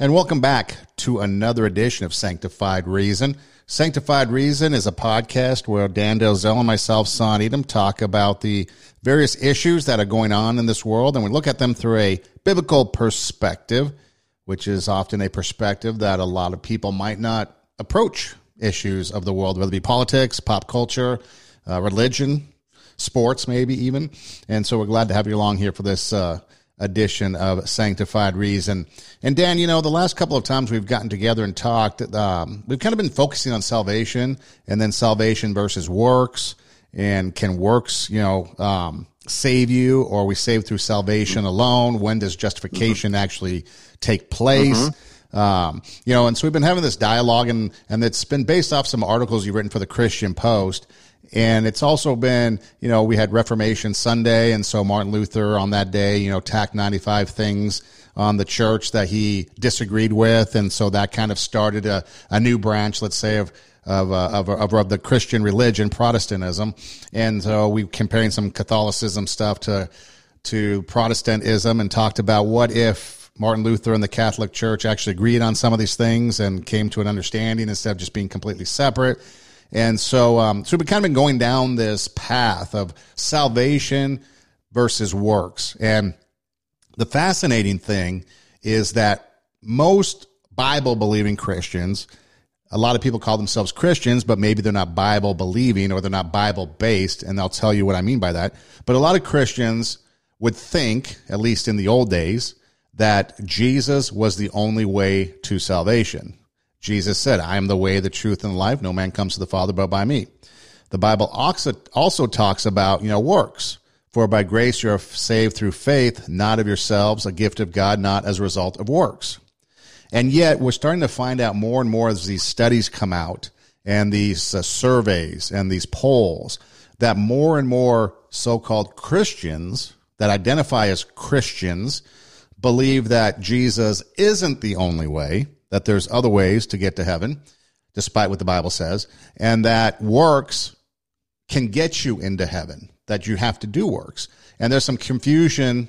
And welcome back to another edition of Sanctified Reason. Sanctified Reason is a podcast where Dan Delzell and myself, Son Edom, talk about the various issues that are going on in this world, and we look at them through a biblical perspective, which is often a perspective that a lot of people might not approach issues of the world, whether it be politics, pop culture, religion, sports maybe even. And so we're glad to have you along here for this edition of Sanctified Reason. And Dan, you know, the last couple of times we've gotten together and talked, we've kind of been focusing on salvation, and then salvation versus works, and can works, you know, save you, or we saved through salvation alone? When does justification actually take place? You know, and so we've been having this dialogue, and it's been based off some articles you've written for the Christian Post. And it's also been, you know, we had Reformation Sunday, and so Martin Luther on that day, you know, tacked 95 things on the church that he disagreed with, and so that kind of started a new branch, let's say, of the Christian religion, Protestantism. And so we comparing some Catholicism stuff to Protestantism, and talked about what if Martin Luther and the Catholic Church actually agreed on some of these things and came to an understanding instead of just being completely separate. And so, so we've kind of been going down this path of salvation versus works. And the fascinating thing is that most Bible-believing Christians, a lot of people call themselves Christians, but maybe they're not Bible-believing or they're not Bible-based, and I'll tell you what I mean by that. But a lot of Christians would think, at least in the old days, that Jesus was the only way to salvation. Jesus said, "I am the way, the truth, and the life. No man comes to the Father but by me." The Bible also talks about, you know, works. "For by grace you are saved through faith, not of yourselves, a gift of God, not as a result of works." And yet we're starting to find out more and more as these studies come out and these surveys and these polls that more and more so-called Christians that identify as Christians believe that Jesus isn't the only way, that there's other ways to get to heaven, despite what the Bible says, and that works can get you into heaven, that you have to do works. And there's some confusion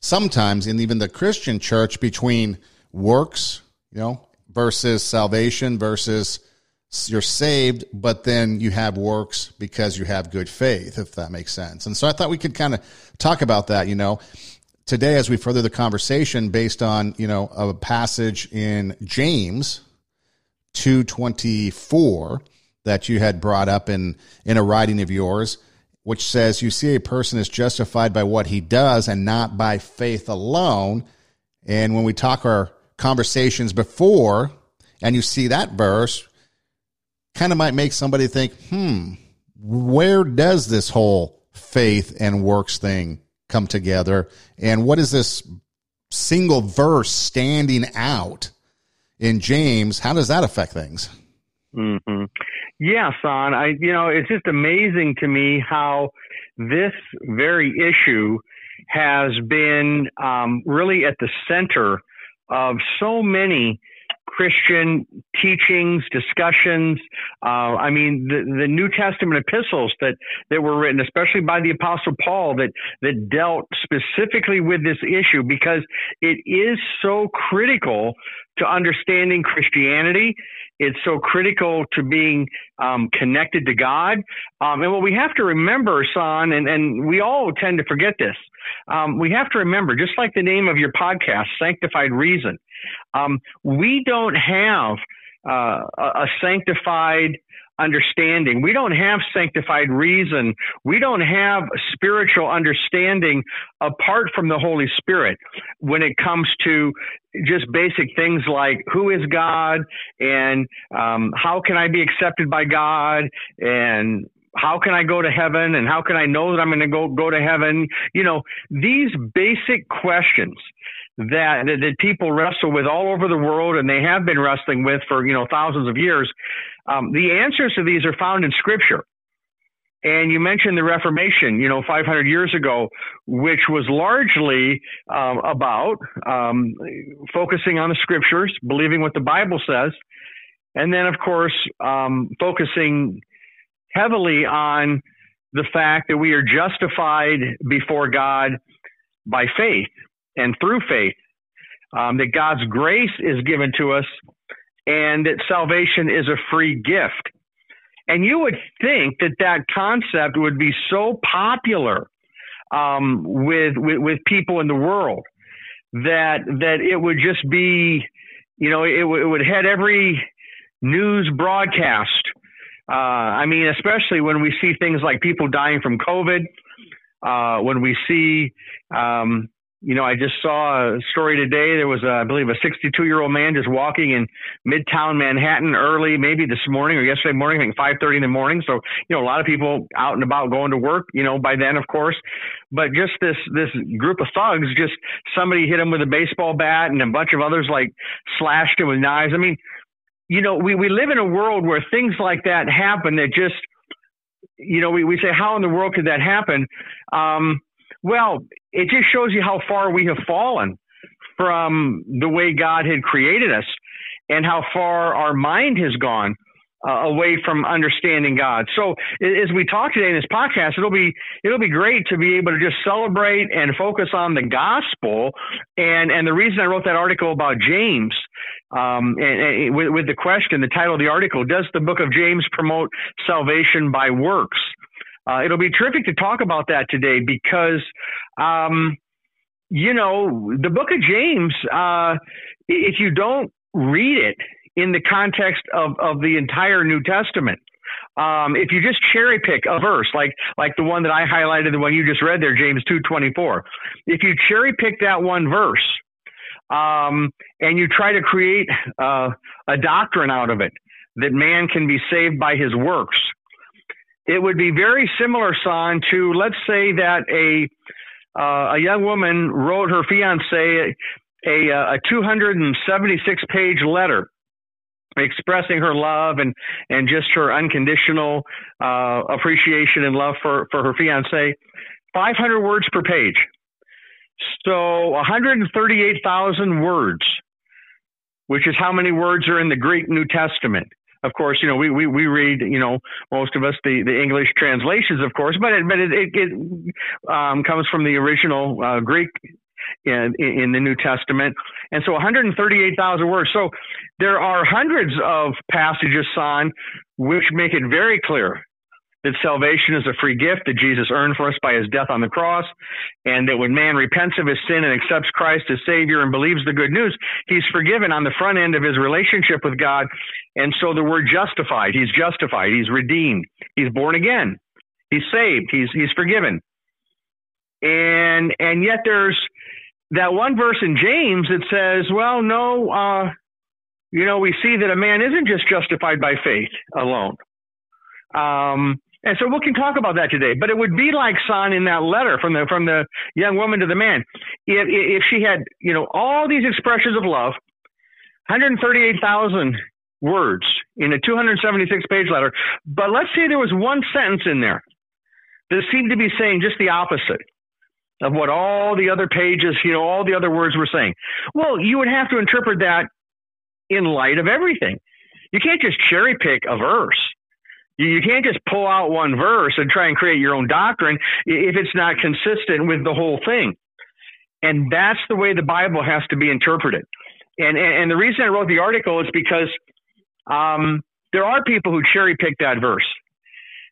sometimes in even the Christian church between works, you know, versus salvation, versus you're saved, but then you have works because you have good faith, if that makes sense. And so I thought we could kind of talk about that, you know, today, as we further the conversation based on, you know, a passage in James 2:24 that you had brought up in a writing of yours, which says, "You see, a person is justified by what he does and not by faith alone." And when we talk our conversations before, and you see that verse, kind of might make somebody think, where does this whole faith and works thing come together, and what is this single verse standing out in James? How does that affect things? Yeah, Son, you know, it's just amazing to me how this very issue has been really at the center of so many Christian teachings, discussions. I mean, the New Testament epistles that were written, especially by the Apostle Paul, that dealt specifically with this issue, because it is so critical to understanding Christianity. It's so critical to being connected to God. And what we have to remember, Son, and we all tend to forget this, we have to remember, just like the name of your podcast, Sanctified Reason, we don't have a sanctified understanding. We don't have sanctified reason. We don't have spiritual understanding apart from the Holy Spirit when it comes to just basic things like who is God, and how can I be accepted by God, and how can I go to heaven, and how can I know that I'm going to go to heaven? You know, these basic questions that people wrestle with all over the world, and they have been wrestling with for, you know, thousands of years. The answers to these are found in Scripture. And you mentioned the Reformation, you know, 500 years ago, which was largely about focusing on the Scriptures, believing what the Bible says, and then, of course, focusing heavily on the fact that we are justified before God by faith and through faith. that God's grace is given to us and that salvation is a free gift. And you would think that that concept would be so popular with people in the world that it would just be, you know, it would head every news broadcast. I mean, especially when we see things like people dying from COVID, when we see, you know, I just saw a story today. There was, I believe, a 62-year-old man just walking in Midtown Manhattan early, maybe this morning or yesterday morning, I think 5:30 in the morning. So, you know, a lot of people out and about going to work, you know, by then, of course. But just this group of thugs, just somebody hit him with a baseball bat and a bunch of others like slashed him with knives. I mean, you know, we live in a world where things like that happen that just, you know, we say, how in the world could that happen? Well, it just shows you how far we have fallen from the way God had created us and how far our mind has gone away from understanding God. So as we talk today in this podcast, it'll be great to be able to just celebrate and focus on the gospel. And the reason I wrote that article about James, and with the question, the title of the article, does the book of James promote salvation by works? It'll be terrific to talk about that today because, you know, the book of James, if you don't read it in the context of the entire New Testament, if you just cherry pick a verse, like the one that I highlighted, the one you just read there, James 2:24, if you cherry pick that one verse, and you try to create a doctrine out of it, that man can be saved by his works, it would be very similar, Son, to, let's say that a young woman wrote her fiancé a 276-page letter expressing her love and just her unconditional appreciation and love for her fiancé, 500 words per page. So 138,000 words, which is how many words are in the Greek New Testament. Of course, you know, we read, you know, most of us, the English translations, of course, but it comes from the original Greek in the New Testament. And so 138,000 words. So there are hundreds of passages, Son, which make it very clear that salvation is a free gift that Jesus earned for us by his death on the cross, and that when man repents of his sin and accepts Christ as Savior and believes the good news, he's forgiven on the front end of his relationship with God. And so the word justified, he's justified, he's redeemed, he's born again, he's saved, he's forgiven. And yet there's that one verse in James that says, well, no, you know, we see that a man isn't just justified by faith alone. And so we can talk about that today, but it would be like, Son, in that letter from the young woman to the man, if she had, you know, all these expressions of love, 138,000 words in a 276-page letter, but let's say there was one sentence in there that seemed to be saying just the opposite of what all the other pages, you know, all the other words were saying. Well, you would have to interpret that in light of everything. You can't just cherry pick a verse. You can't just pull out one verse and try and create your own doctrine if it's not consistent with the whole thing. And that's the way the Bible has to be interpreted. And the reason I wrote the article is because there are people who cherry pick that verse.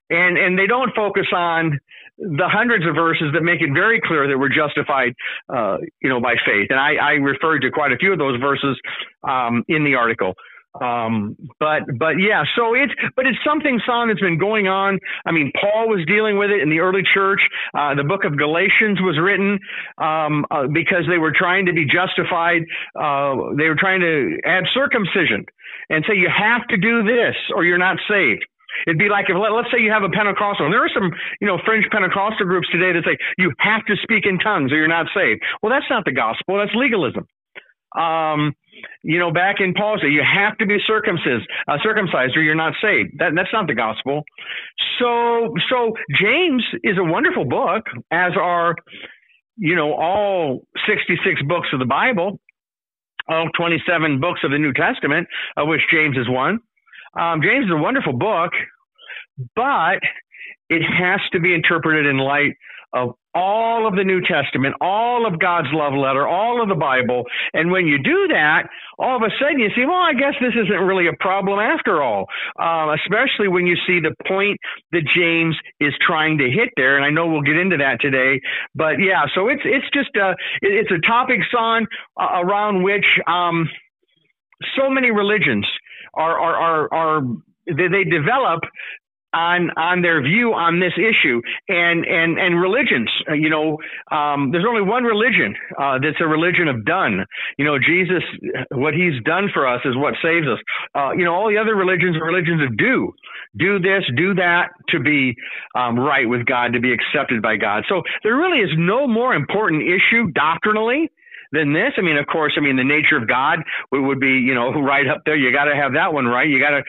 And they don't focus on the hundreds of verses that make it very clear that we're justified, you know, by faith. And I referred to quite a few of those verses in the article. But yeah, so it's something, Son, that's been going on. I mean, Paul was dealing with it in the early church. The book of Galatians was written, because they were trying to be justified. They were trying to add circumcision and say, you have to do this or you're not saved. It'd be like, if let's say you have a Pentecostal, and there are some, you know, fringe Pentecostal groups today that say you have to speak in tongues or you're not saved. Well, that's not the gospel. That's legalism. You know, back in Paul's day, you have to be circumcised or you're not saved. That's not the gospel. So James is a wonderful book, as are, you know, all 66 books of the Bible, all 27 books of the New Testament, of which James is one. James is a wonderful book, but it has to be interpreted in light of all of the New Testament, all of God's love letter, all of the Bible. And when you do that, all of a sudden you see, well, I guess this isn't really a problem after all, especially when you see the point that James is trying to hit there. And I know we'll get into that today, but yeah, so it's just it's a topic, Son, around which so many religions they develop on their view on this issue, and religions, there's only one religion, that's a religion of done. Jesus, what he's done for us is what saves us. All the other religions are religions of do this, do that to be right with God, to be accepted by God. So there really is no more important issue doctrinally than this. The nature of God would be, right up there. You got to have that one right. You got to,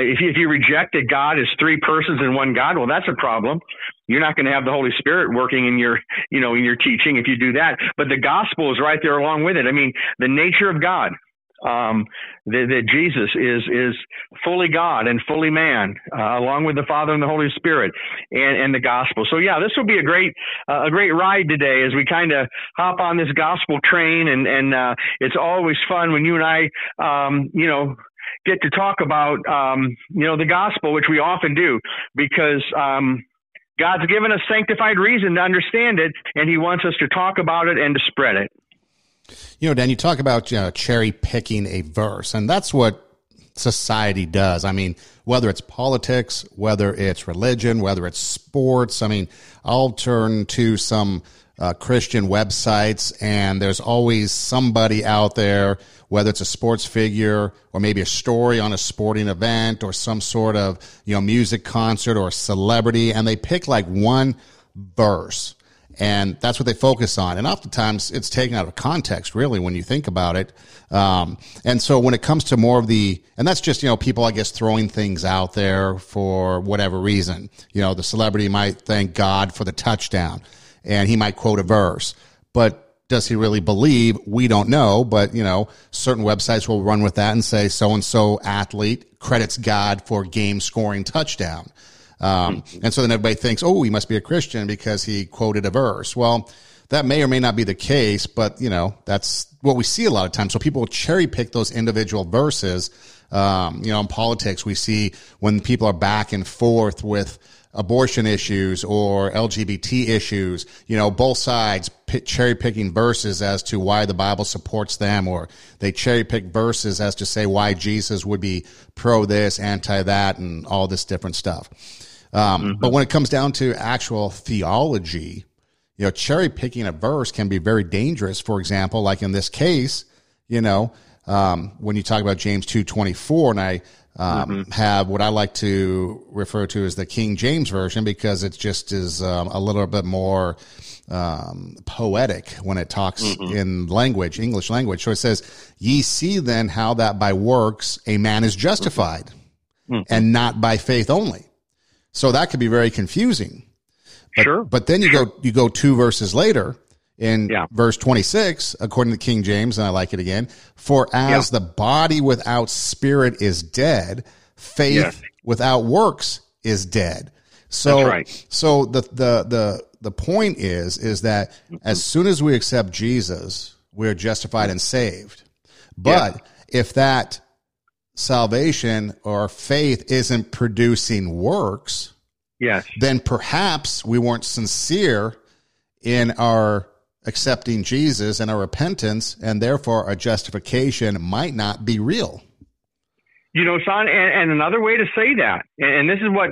if you reject that God is three persons in one God, well, that's a problem. You're not going to have the Holy Spirit working in your, in your teaching if you do that. But the gospel is right there along with it. The nature of God, that Jesus is fully God and fully man, along with the Father and the Holy Spirit, and the gospel. So yeah, this will be a great ride today as we kind of hop on this gospel train, and it's always fun when you and I, get to talk about, the gospel, which we often do, because, God's given us sanctified reason to understand it, and he wants us to talk about it and to spread it. Dan, you talk about cherry picking a verse, and that's what society does. Whether it's politics, whether it's religion, whether it's sports, I'll turn to some Christian websites, and there's always somebody out there, whether it's a sports figure or maybe a story on a sporting event or some sort of music concert or celebrity, and they pick like one verse. And that's what they focus on. And oftentimes it's taken out of context, really, when you think about it. And so when it comes to more of and that's just, people, I guess, throwing things out there for whatever reason. The celebrity might thank God for the touchdown, and he might quote a verse. But does he really believe? We don't know. But, certain websites will run with that and say so-and-so athlete credits God for game-scoring touchdown. And so then everybody thinks, oh, he must be a Christian because he quoted a verse. Well, that may or may not be the case, but that's what we see a lot of times. So people will cherry pick those individual verses. In politics, we see when people are back and forth with abortion issues or LGBT issues, both sides cherry picking verses as to why the Bible supports them, or they cherry pick verses as to say why Jesus would be pro this, anti that, and all this different stuff. But when it comes down to actual theology, cherry picking a verse can be very dangerous. For example, like in this case, when you talk about James 2:24, and I have what I like to refer to as the King James Version, because it just is a little bit more poetic when it talks in language, English language. So it says, "Ye see then how that by works a man is justified, and not by faith only." So that could be very confusing. But, but then you go two verses later. In verse 26, according to King James, and I like it again, "For as the body without spirit is dead, faith without works is dead." So, that's right. So the point is that as soon as we accept Jesus, we're justified and saved. But if that salvation or faith isn't producing works, then perhaps we weren't sincere in our accepting Jesus and our repentance, and therefore our justification might not be real. Son, and another way to say that, and this is what,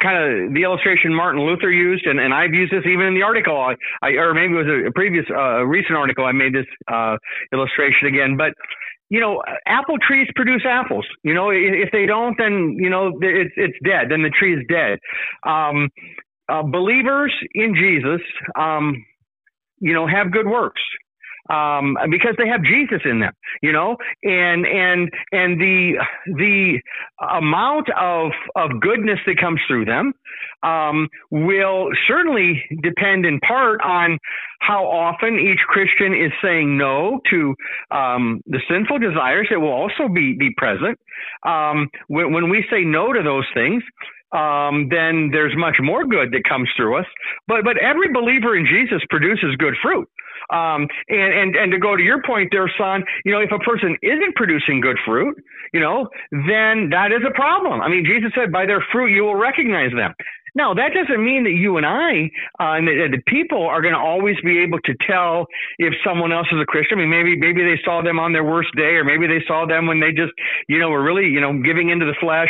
kind of the illustration Martin Luther used, and I've used this even in the article, or maybe it was a recent article I made this illustration again, but apple trees produce apples. If they don't, then, it's dead, then the tree is dead. Believers in Jesus, have good works. because they have Jesus in them, you know, and the amount of goodness that comes through them, will certainly depend in part on how often each Christian is saying no to, the sinful desires that will also be present. When we say no to those things, then there's much more good that comes through us, but every believer in Jesus produces good fruit. And to go to your point there, Son, you know, if a person isn't producing good fruit, you know, then that is a problem. I mean, Jesus said, by their fruit, you will recognize them. Now, that doesn't mean that you and I and the people are going to always be able to tell if someone else is a Christian. I mean, maybe they saw them on their worst day, or maybe they saw them when they just, you know, were really, you know, giving into the flesh.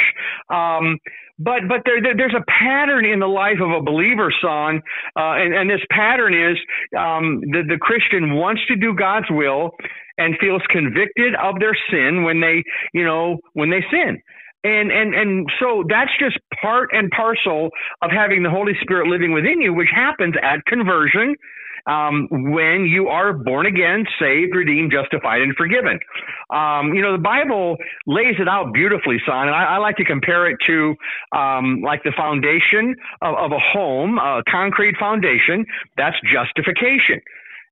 But there's a pattern in the life of a believer, Son, and this pattern is the Christian wants to do God's will and feels convicted of their sin when they sin. And so that's just part and parcel of having the Holy Spirit living within you, which happens at conversion, when you are born again, saved, redeemed, justified, and forgiven. You know, the Bible lays it out beautifully, Son, and I like to compare it to like the foundation of a home, a concrete foundation. That's justification.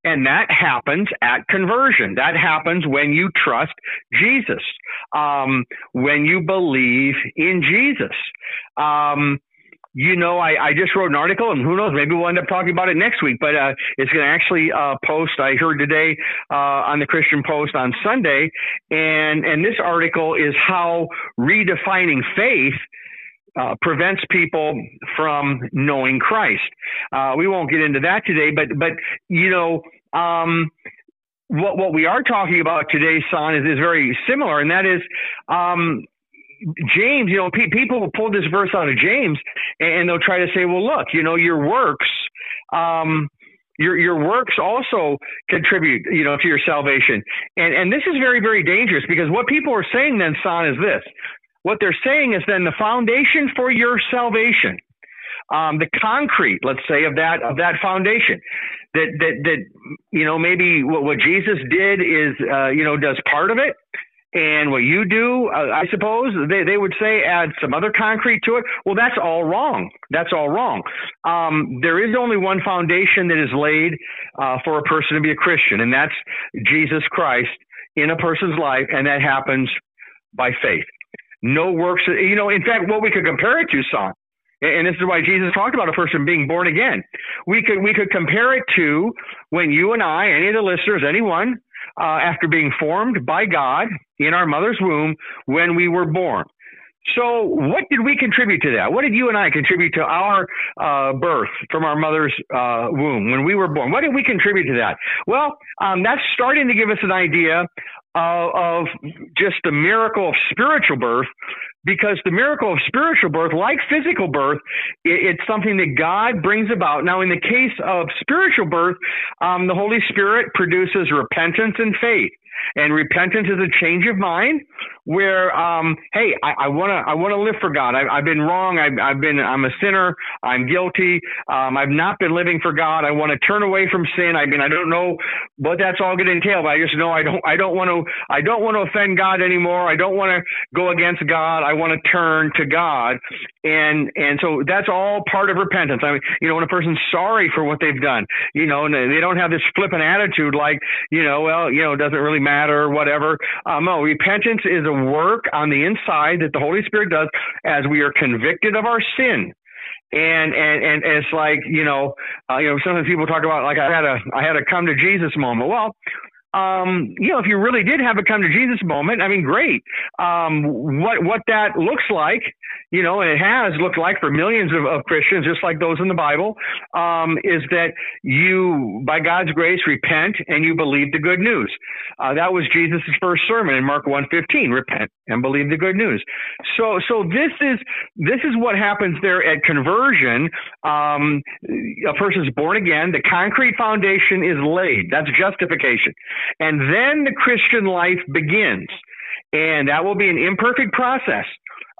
And that happens at conversion. That happens when you trust Jesus, when you believe in Jesus. You know, I just wrote an article, and who knows, maybe we'll end up talking about it next week, but it's going to actually post, I heard today, on the Christian Post on Sunday. And this article is how redefining faith prevents people from knowing Christ. We won't get into that today, but you know, what we are talking about today, Son, is very similar, and that is James. You know, people will pull this verse out of James, and they'll try to say, well, look, you know, your works, your works also contribute, you know, to your salvation, and this is very, very dangerous, because what people are saying then, Son, is this. What they're saying is then the foundation for your salvation, the concrete, let's say, of that foundation, that you know, maybe what Jesus did is you know, does part of it, and what you do, I suppose they would say, add some other concrete to it. Well, that's all wrong. That's all wrong. There is only one foundation that is laid for a person to be a Christian, and that's Jesus Christ in a person's life, and that happens by faith. No works, you know, in fact, what we could compare it to, Son, and this is why Jesus talked about a person being born again. We could compare it to when you and I, any of the listeners, anyone, after being formed by God in our mother's womb, when we were born. So what did we contribute to that? What did you and I contribute to our birth from our mother's womb when we were born? What did we contribute to that? Well, that's starting to give us an idea of just the miracle of spiritual birth, because the miracle of spiritual birth, like physical birth, it's something that God brings about. Now, in the case of spiritual birth, the Holy Spirit produces repentance and faith. And repentance is a change of mind where, hey, I want to live for God. I've been wrong. I'm a sinner. I'm guilty. I've not been living for God. I want to turn away from sin. I mean, I don't know what that's all going to entail, but I just know I don't want to offend God anymore. I don't want to go against God. I want to turn to God. And so that's all part of repentance. I mean, you know, when a person's sorry for what they've done, you know, and they don't have this flippant attitude like, you know, well, you know, it doesn't really matter, whatever. No, repentance is a work on the inside that the Holy Spirit does as we are convicted of our sin. And it's like, you know, sometimes people talk about like, I had a come to Jesus moment. Well, you know, if you really did have a come to Jesus moment, I mean, great. What that looks like, you know, and it has looked like for millions of Christians, just like those in the Bible, is that you, by God's grace, repent and you believe the good news. That was Jesus' first sermon in Mark 1:15, repent and believe the good news. So this is what happens there at conversion. A person's born again. The concrete foundation is laid. That's justification. And then the Christian life begins, and that will be an imperfect process.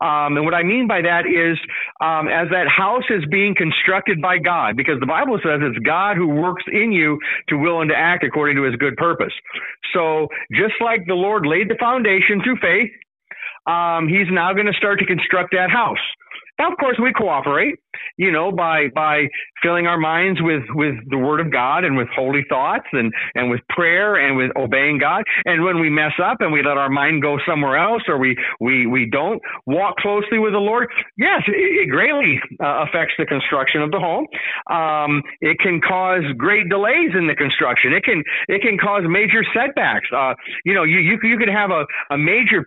And what I mean by that is, as that house is being constructed by God, because the Bible says it's God who works in you to will and to act according to his good purpose. So just like the Lord laid the foundation through faith, he's now going to start to construct that house. Now, of course, we cooperate, you know, by filling our minds with the word of God and with holy thoughts and with prayer and with obeying God. And when we mess up and we let our mind go somewhere else, or we don't walk closely with the Lord, yes, it greatly affects the construction of the home. It can cause great delays in the construction. It can cause major setbacks. You know, you could have a major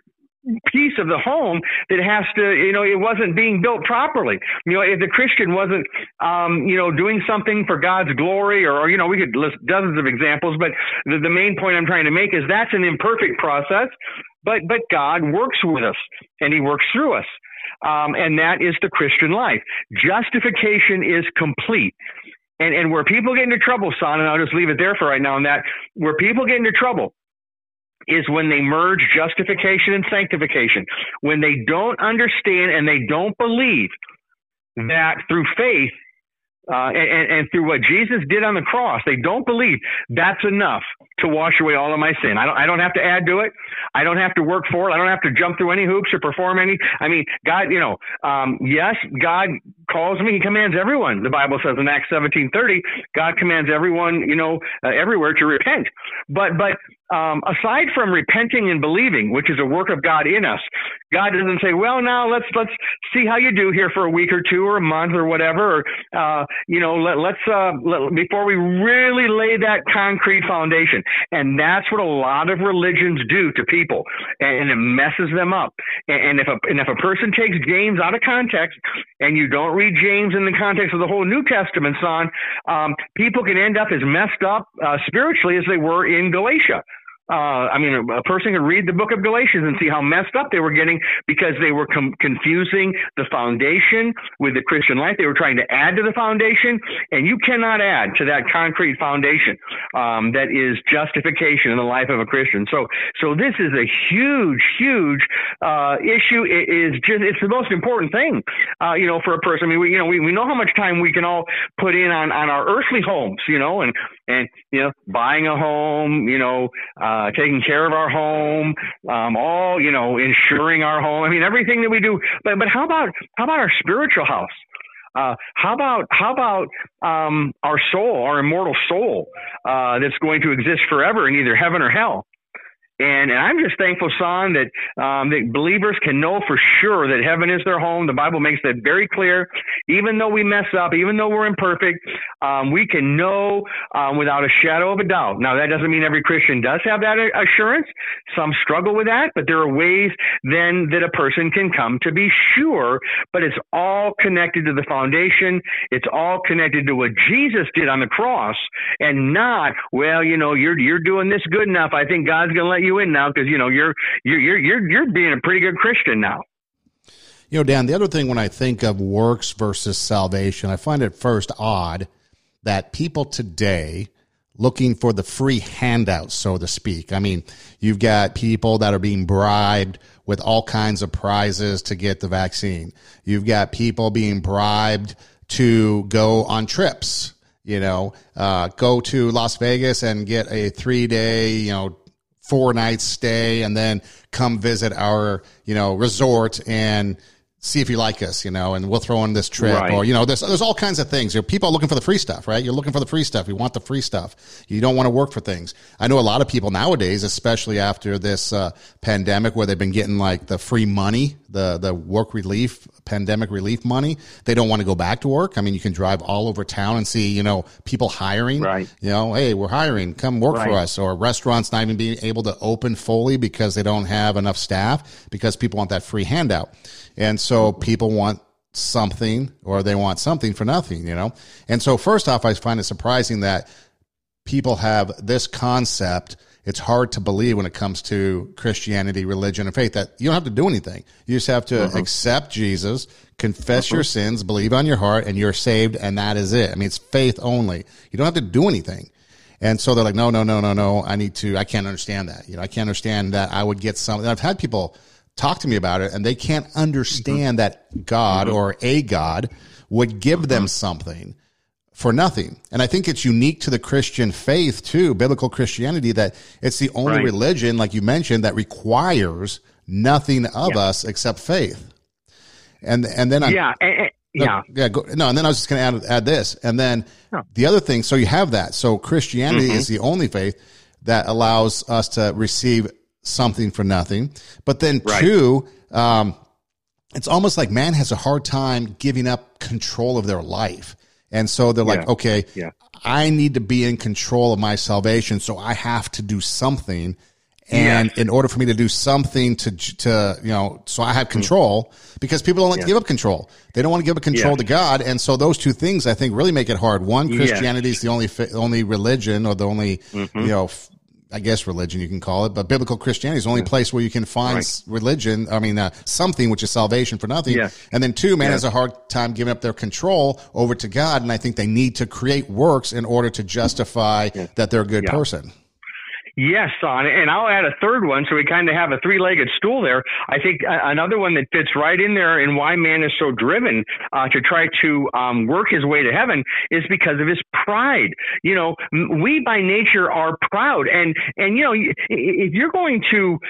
piece of the home that has to, you know, it wasn't being built properly. You know, if the Christian wasn't, you know, doing something for God's glory, or, you know, we could list dozens of examples, but the main point I'm trying to make is that's an imperfect process, but God works with us and he works through us. And that is the Christian life. Justification is complete. And where people get into trouble, Son, and I'll just leave it there for right now on that, where people get into trouble is when they merge justification and sanctification, when they don't understand and they don't believe that through faith and through what Jesus did on the cross, they don't believe that's enough to wash away all of my sin. I don't have to add to it. I don't have to work for it. I don't have to jump through any hoops or perform any. I mean, God, you know, yes, God calls me. He commands everyone. The Bible says in Acts 17:30, God commands everyone, you know, everywhere to repent. But aside from repenting and believing, which is a work of God in us, God doesn't say, well, now let's see how you do here for a week or two or a month or whatever. Or, you know, let's before we really lay that concrete foundation. And that's what a lot of religions do to people, and it messes them up. And if a person takes James out of context and you don't read James in the context of the whole New Testament, Son, people can end up as messed up spiritually as they were in Galatia. I mean, a person could read the book of Galatians and see how messed up they were getting because they were confusing the foundation with the Christian life. They were trying to add to the foundation, and you cannot add to that concrete foundation that is justification in the life of a Christian. So this is a huge issue. It is just, it's the most important thing, you know, for a person. I mean, we know how much time we can all put in on our earthly homes, you know, and you know, buying a home, you know, taking care of our home, all, you know, insuring our home. I mean, everything that we do. But how about our spiritual house? How about our soul, our immortal soul, that's going to exist forever in either heaven or hell? And I'm just thankful, Son, that believers can know for sure that heaven is their home. The Bible makes that very clear. Even though we mess up, even though we're imperfect, we can know without a shadow of a doubt. Now, that doesn't mean every Christian does have that assurance. Some struggle with that, but there are ways then that a person can come to be sure. But it's all connected to the foundation. It's all connected to what Jesus did on the cross, and not, well, you know, you're doing this good enough. I think God's going to let you in now because, you know, you're being a pretty good Christian now. You know, Dan, the other thing when I think of works versus salvation, I find it first odd that people today looking for the free handout, so to speak. I mean, you've got people that are being bribed with all kinds of prizes to get the vaccine. You've got people being bribed to go on trips, you know, go to Las Vegas and get a 3-day, you know, 4-night stay, and then come visit our, you know, resort and see if you like us, you know, and we'll throw in this trip, right? Or, you know, there's all kinds of things. You know, people are looking for the free stuff, right? You're looking for the free stuff. You want the free stuff. You don't want to work for things. I know a lot of people nowadays, especially after this pandemic where they've been getting like the free money, the work relief, pandemic relief money. They don't want to go back to work. I mean, you can drive all over town and see, you know, people hiring, right? You know, hey, we're hiring, come work right for us. Or restaurants not even being able to open fully because they don't have enough staff because people want that free handout. And so people want something, or they want something for nothing, you know? And so first off, I find it surprising that people have this concept. It's hard to believe when it comes to Christianity, religion, and faith that you don't have to do anything. You just have to accept Jesus, confess your sins, believe on your heart, and you're saved, and that is it. I mean, it's faith only. You don't have to do anything. And so they're like, no, I can't understand that. You know, I can't understand that I would get something. I've had people talk to me about it, and they can't understand that God or a God would give them something for nothing. And I think it's unique to the Christian faith too, biblical Christianity, that it's the only religion, like you mentioned, that requires nothing of us except faith. And then and then I was just going to add this, and then the other thing. So you have that. So Christianity is the only faith that allows us to receive something for nothing. But then two, it's almost like man has a hard time giving up control of their life, and so they're like, okay, I need to be in control of my salvation, so I have to do something. And in order for me to do something to, you know, so I have control, because people don't like to give up control. They don't want to give up control to God. And so those two things, I think, really make it hard. One, Christianity is the only religion, or the only, you know, I guess religion you can call it, but biblical Christianity is the only place where you can find religion. I mean, something which is salvation for nothing. Yeah. And then two, man has a hard time giving up their control over to God. And I think they need to create works in order to justify that they're a good person. Yes, Son, and I'll add a third one, so we kind of have a three-legged stool there. I think another one that fits right in there, and why man is so driven to try to work his way to heaven, is because of his pride. You know, we by nature are proud, and you know, if you're going to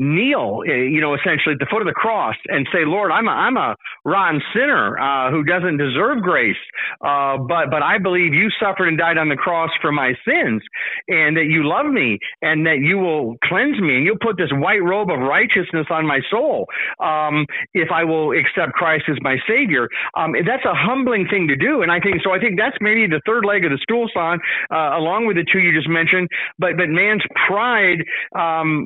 kneel, you know, essentially at the foot of the cross and say, Lord, I'm a rotten sinner, who doesn't deserve grace. But I believe you suffered and died on the cross for my sins, and that you love me, and that you will cleanse me, and you'll put this white robe of righteousness on my soul. If I will accept Christ as my savior, that's a humbling thing to do. And I think that's maybe the third leg of the stool, Son, along with the two you just mentioned, but man's pride,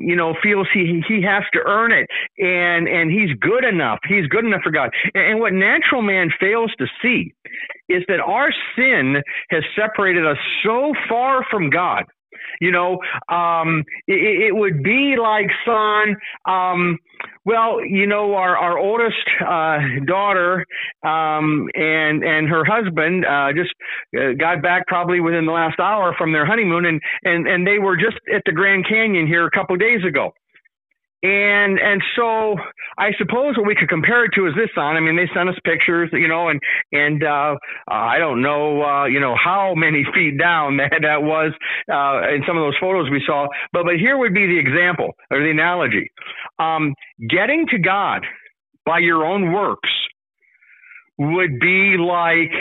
you know, feels he has to earn it, and he's good enough. He's good enough for God. And what natural man fails to see is that our sin has separated us so far from God. You know, it would be like, Son, well, you know, our oldest daughter and her husband just got back probably within the last hour from their honeymoon, and they were just at the Grand Canyon here a couple of days ago. And so I suppose what we could compare it to is this, Son. I mean, they sent us pictures, you know, and I don't know, you know, how many feet down that was in some of those photos we saw. But here would be the example, or the analogy. Getting to God by your own works would be like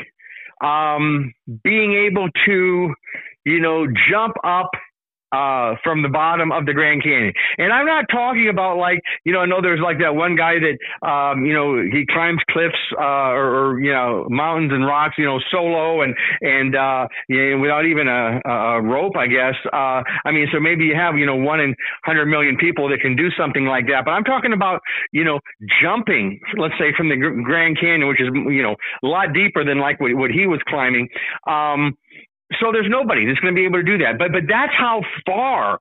being able to, you know, jump up from the bottom of the Grand Canyon. And I'm not talking about, like, you know, I know there's like that one guy that, you know, he climbs cliffs, or, you know, mountains and rocks, you know, solo and you know, without even a rope, I guess. I mean, so maybe you have, you know, 1 in 100 million people that can do something like that. But I'm talking about, you know, jumping, let's say, from the Grand Canyon, which is, you know, a lot deeper than like what he was climbing. So there's nobody that's going to be able to do that. But that's how far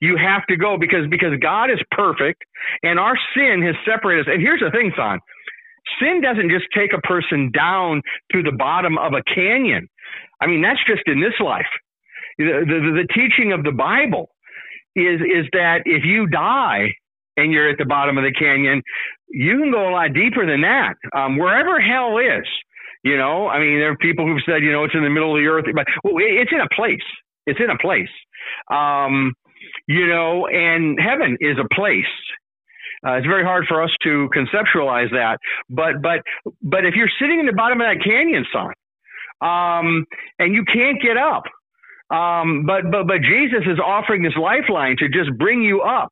you have to go, because God is perfect, and our sin has separated us. And here's the thing, Son. Sin doesn't just take a person down to the bottom of a canyon. I mean, that's just in this life. The teaching of the Bible is that if you die and you're at the bottom of the canyon, you can go a lot deeper than that. Wherever hell is. You know, I mean, there are people who've said, you know, it's in the middle of the earth, but it's in a place. It's in a place, you know, and heaven is a place. It's very hard for us to conceptualize that. But if you're sitting in the bottom of that canyon, Son, and you can't get up, but Jesus is offering this lifeline to just bring you up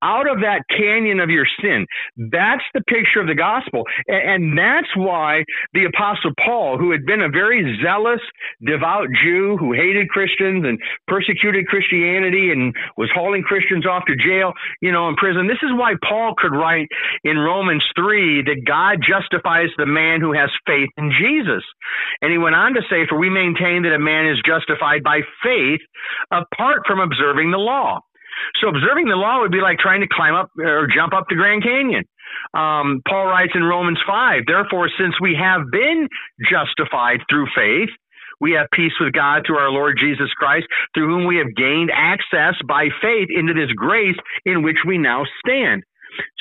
out of that canyon of your sin. That's the picture of the gospel. And that's why the Apostle Paul, who had been a very zealous, devout Jew who hated Christians and persecuted Christianity and was hauling Christians off to jail, you know, in prison. This is why Paul could write in Romans 3 that God justifies the man who has faith in Jesus. And he went on to say, for we maintain that a man is justified by faith apart from observing the law. So observing the law would be like trying to climb up or jump up the Grand Canyon. Paul writes in Romans 5, therefore, since we have been justified through faith, we have peace with God through our Lord Jesus Christ, through whom we have gained access by faith into this grace in which we now stand.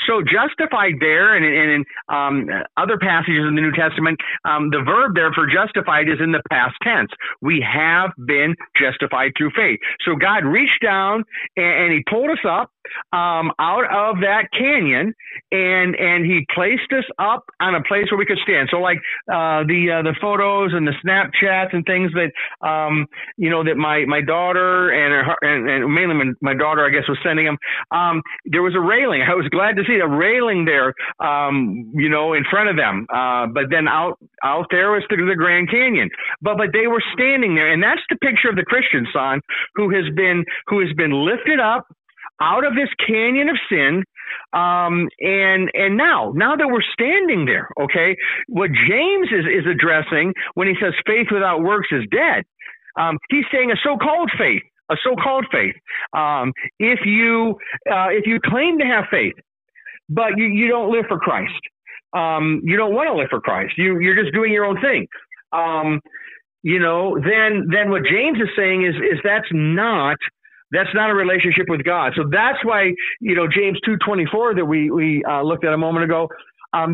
So justified there, and in other passages in the New Testament, the verb there for justified is in the past tense. We have been justified through faith. So God reached down and he pulled us up out of that canyon, and he placed us up on a place where we could stand. So like the photos and the Snapchats and things that that my daughter and mainly my daughter, I guess, was sending him. There was a railing. I was glad to see a railing there, in front of them. But then out there was the Grand Canyon. But they were standing there, and that's the picture of the Christian son who has been lifted up out of this canyon of sin. And now that we're standing there, okay, what James is addressing when he says faith without works is dead, he's saying a so-called faith. If you claim to have faith, but you don't live for Christ, you don't want to live for Christ, you're just doing your own thing, then what James is saying is that's not a relationship with God. So that's why, James 2:24 that we looked at a moment ago,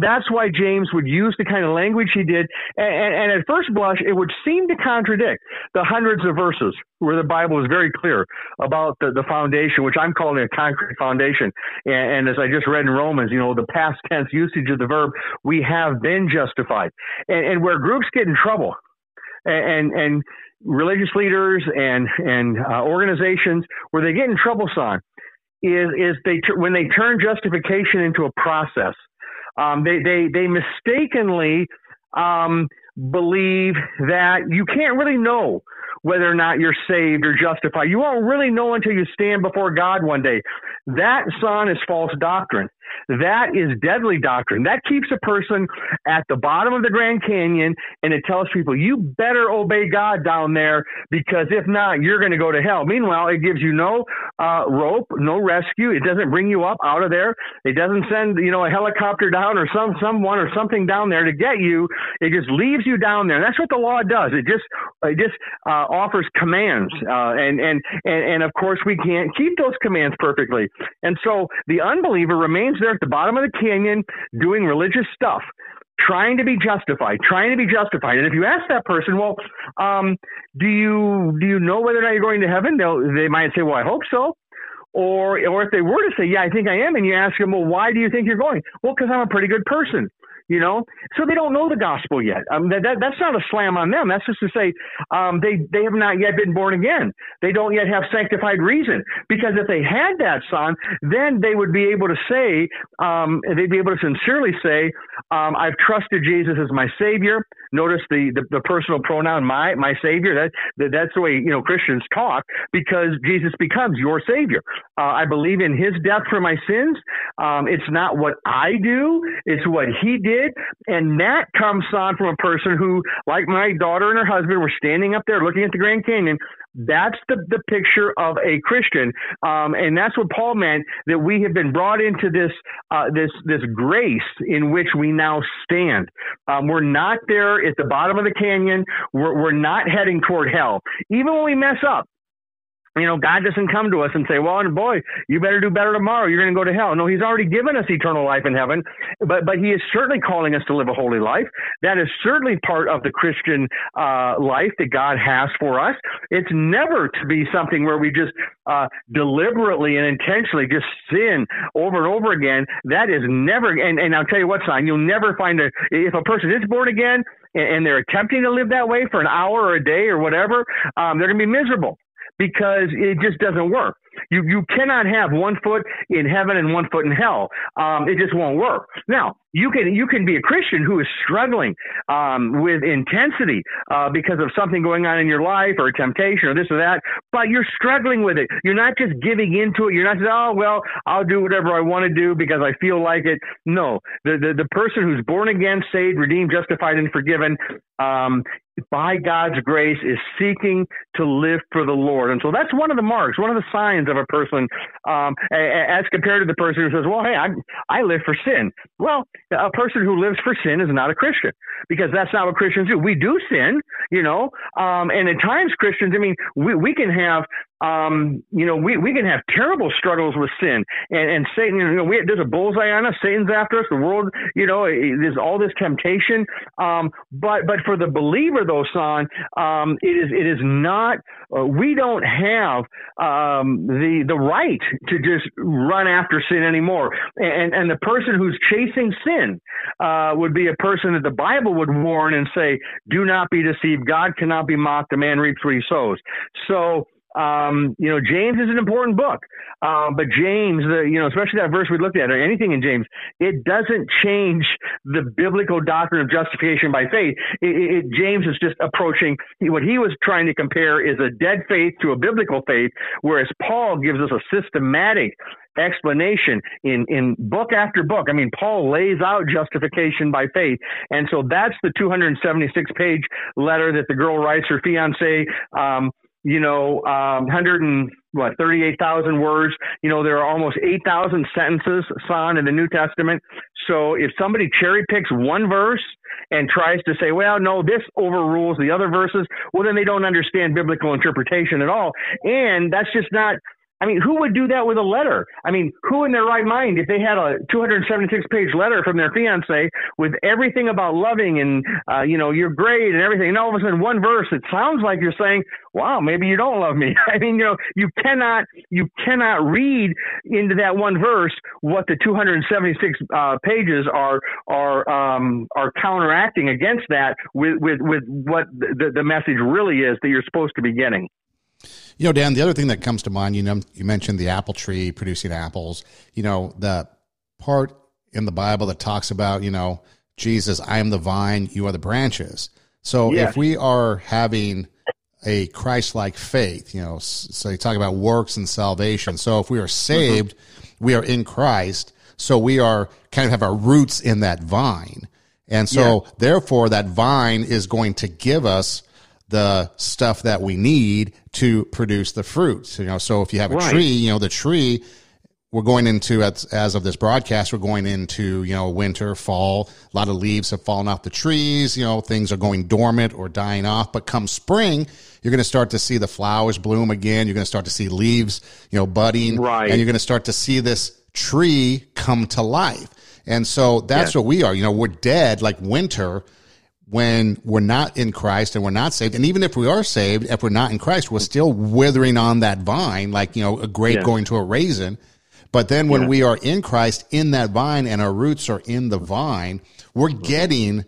that's why James would use the kind of language he did. And at first blush, it would seem to contradict the hundreds of verses where the Bible is very clear about the foundation, which I'm calling a concrete foundation. And as I just read in Romans, the past tense usage of the verb, we have been justified. And where groups get in trouble and religious leaders and organizations, where they get in trouble, son, is when they turn justification into a process. They mistakenly believe that you can't really know whether or not you're saved or justified. You won't really know until you stand before God one day. That, son, is false doctrine. That is deadly doctrine. That keeps a person at the bottom of the Grand Canyon, and it tells people, you better obey God down there, because if not, you're going to go to hell. Meanwhile, it gives you no rope, no rescue. It doesn't bring you up out of there. It doesn't send, a helicopter down or someone or something down there to get you. It just leaves you down there. And that's what the law does. It just offers commands. And of course, we can't keep those commands perfectly. And so the unbeliever remains there at the bottom of the canyon doing religious stuff, trying to be justified. And if you ask that person, well, do you know whether or not you're going to heaven? They might say, well, I hope so. Or if they were to say, yeah, I think I am. And you ask them, well, why do you think you're going? Well, because I'm a pretty good person. So they don't know the gospel yet. That's not a slam on them. That's just to say they have not yet been born again. They don't yet have sanctified reason, because if they had that, son, then they would be able to say, they'd be able to sincerely say, I've trusted Jesus as my Savior. Notice the personal pronoun, my Savior. That's the way Christians talk, because Jesus becomes your Savior. I believe in his death for my sins. It's not what I do. It's what he did. And that comes on from a person who, like my daughter and her husband, were standing up there looking at the Grand Canyon. That's the picture of a Christian. And that's what Paul meant, that we have been brought into this grace in which we now stand. We're not there at the bottom of the canyon. We're not heading toward hell. Even when we mess up, God doesn't come to us and say, well, and boy, you better do better tomorrow, you're going to go to hell. No, he's already given us eternal life in heaven, but he is certainly calling us to live a holy life. That is certainly part of the Christian life that God has for us. It's never to be something where we just deliberately and intentionally just sin over and over again. That is never, and I'll tell you what, son, you'll never find if a person is born again and they're attempting to live that way for an hour or a day or whatever, they're going to be miserable. Because it just doesn't work. You cannot have one foot in heaven and one foot in hell. It just won't work. Now, you can be a Christian who is struggling with intensity because of something going on in your life or temptation or this or that, but you're struggling with it. You're not just giving into it. You're not just, oh, well, I'll do whatever I want to do because I feel like it. No, the person who's born again, saved, redeemed, justified, and forgiven, by God's grace, is seeking to live for the Lord. And so that's one of the marks, one of the signs of a person, as compared to the person who says, well, hey, I live for sin. Well, a person who lives for sin is not a Christian, because that's not what Christians do. We do sin, and at times Christians, we can have we can have terrible struggles with sin, and Satan, there's a bullseye on us. Satan's after us. The world, there's all this temptation. But for the believer, though, Son, it is not. We don't have the right to just run after sin anymore. And the person who's chasing sin would be a person that the Bible would warn and say, "Do not be deceived. God cannot be mocked. A man reaps what he sows." So. James is an important book, but James, especially that verse we looked at, or anything in James, it doesn't change the biblical doctrine of justification by faith. James is just approaching what he was trying to compare is a dead faith to a biblical faith, whereas Paul gives us a systematic explanation in book after book. I mean, Paul lays out justification by faith. And so that's the 276-page letter that the girl writes her fiance, 138,000 words. There are almost 8,000 sentences, Son, in the New Testament. So if somebody cherry picks one verse and tries to say, well, no, this overrules the other verses, well, then they don't understand biblical interpretation at all. And that's just not. I mean, who would do that with a letter? I mean, who in their right mind, if they had a 276-page letter from their fiance with everything about loving and, your grade and everything, and all of a sudden one verse, it sounds like you're saying, wow, maybe you don't love me. I mean, you cannot read into that one verse what the 276 pages are counteracting against that with what the message really is that you're supposed to be getting. Dan, the other thing that comes to mind, you mentioned the apple tree producing apples. The part in the Bible that talks about, Jesus, I am the vine, you are the branches. So yes. If we are having a Christ-like faith, so you talk about works and salvation. So if we are saved, we are in Christ. So we are kind of have our roots in that vine. And so therefore that vine is going to give us the stuff that we need to produce the fruits, so if you have a tree, the tree, we're going into, as of this broadcast, we're going into, winter, fall, a lot of leaves have fallen off the trees, things are going dormant or dying off, but come spring, you're going to start to see the flowers bloom again, you're going to start to see leaves, budding, and you're going to start to see this tree come to life. And so that's what we are, we're dead like winter, when we're not in Christ and we're not saved. And even if we are saved, if we're not in Christ, we're still withering on that vine, like, a grape going to a raisin. But then when we are in Christ, in that vine, and our roots are in the vine, we're getting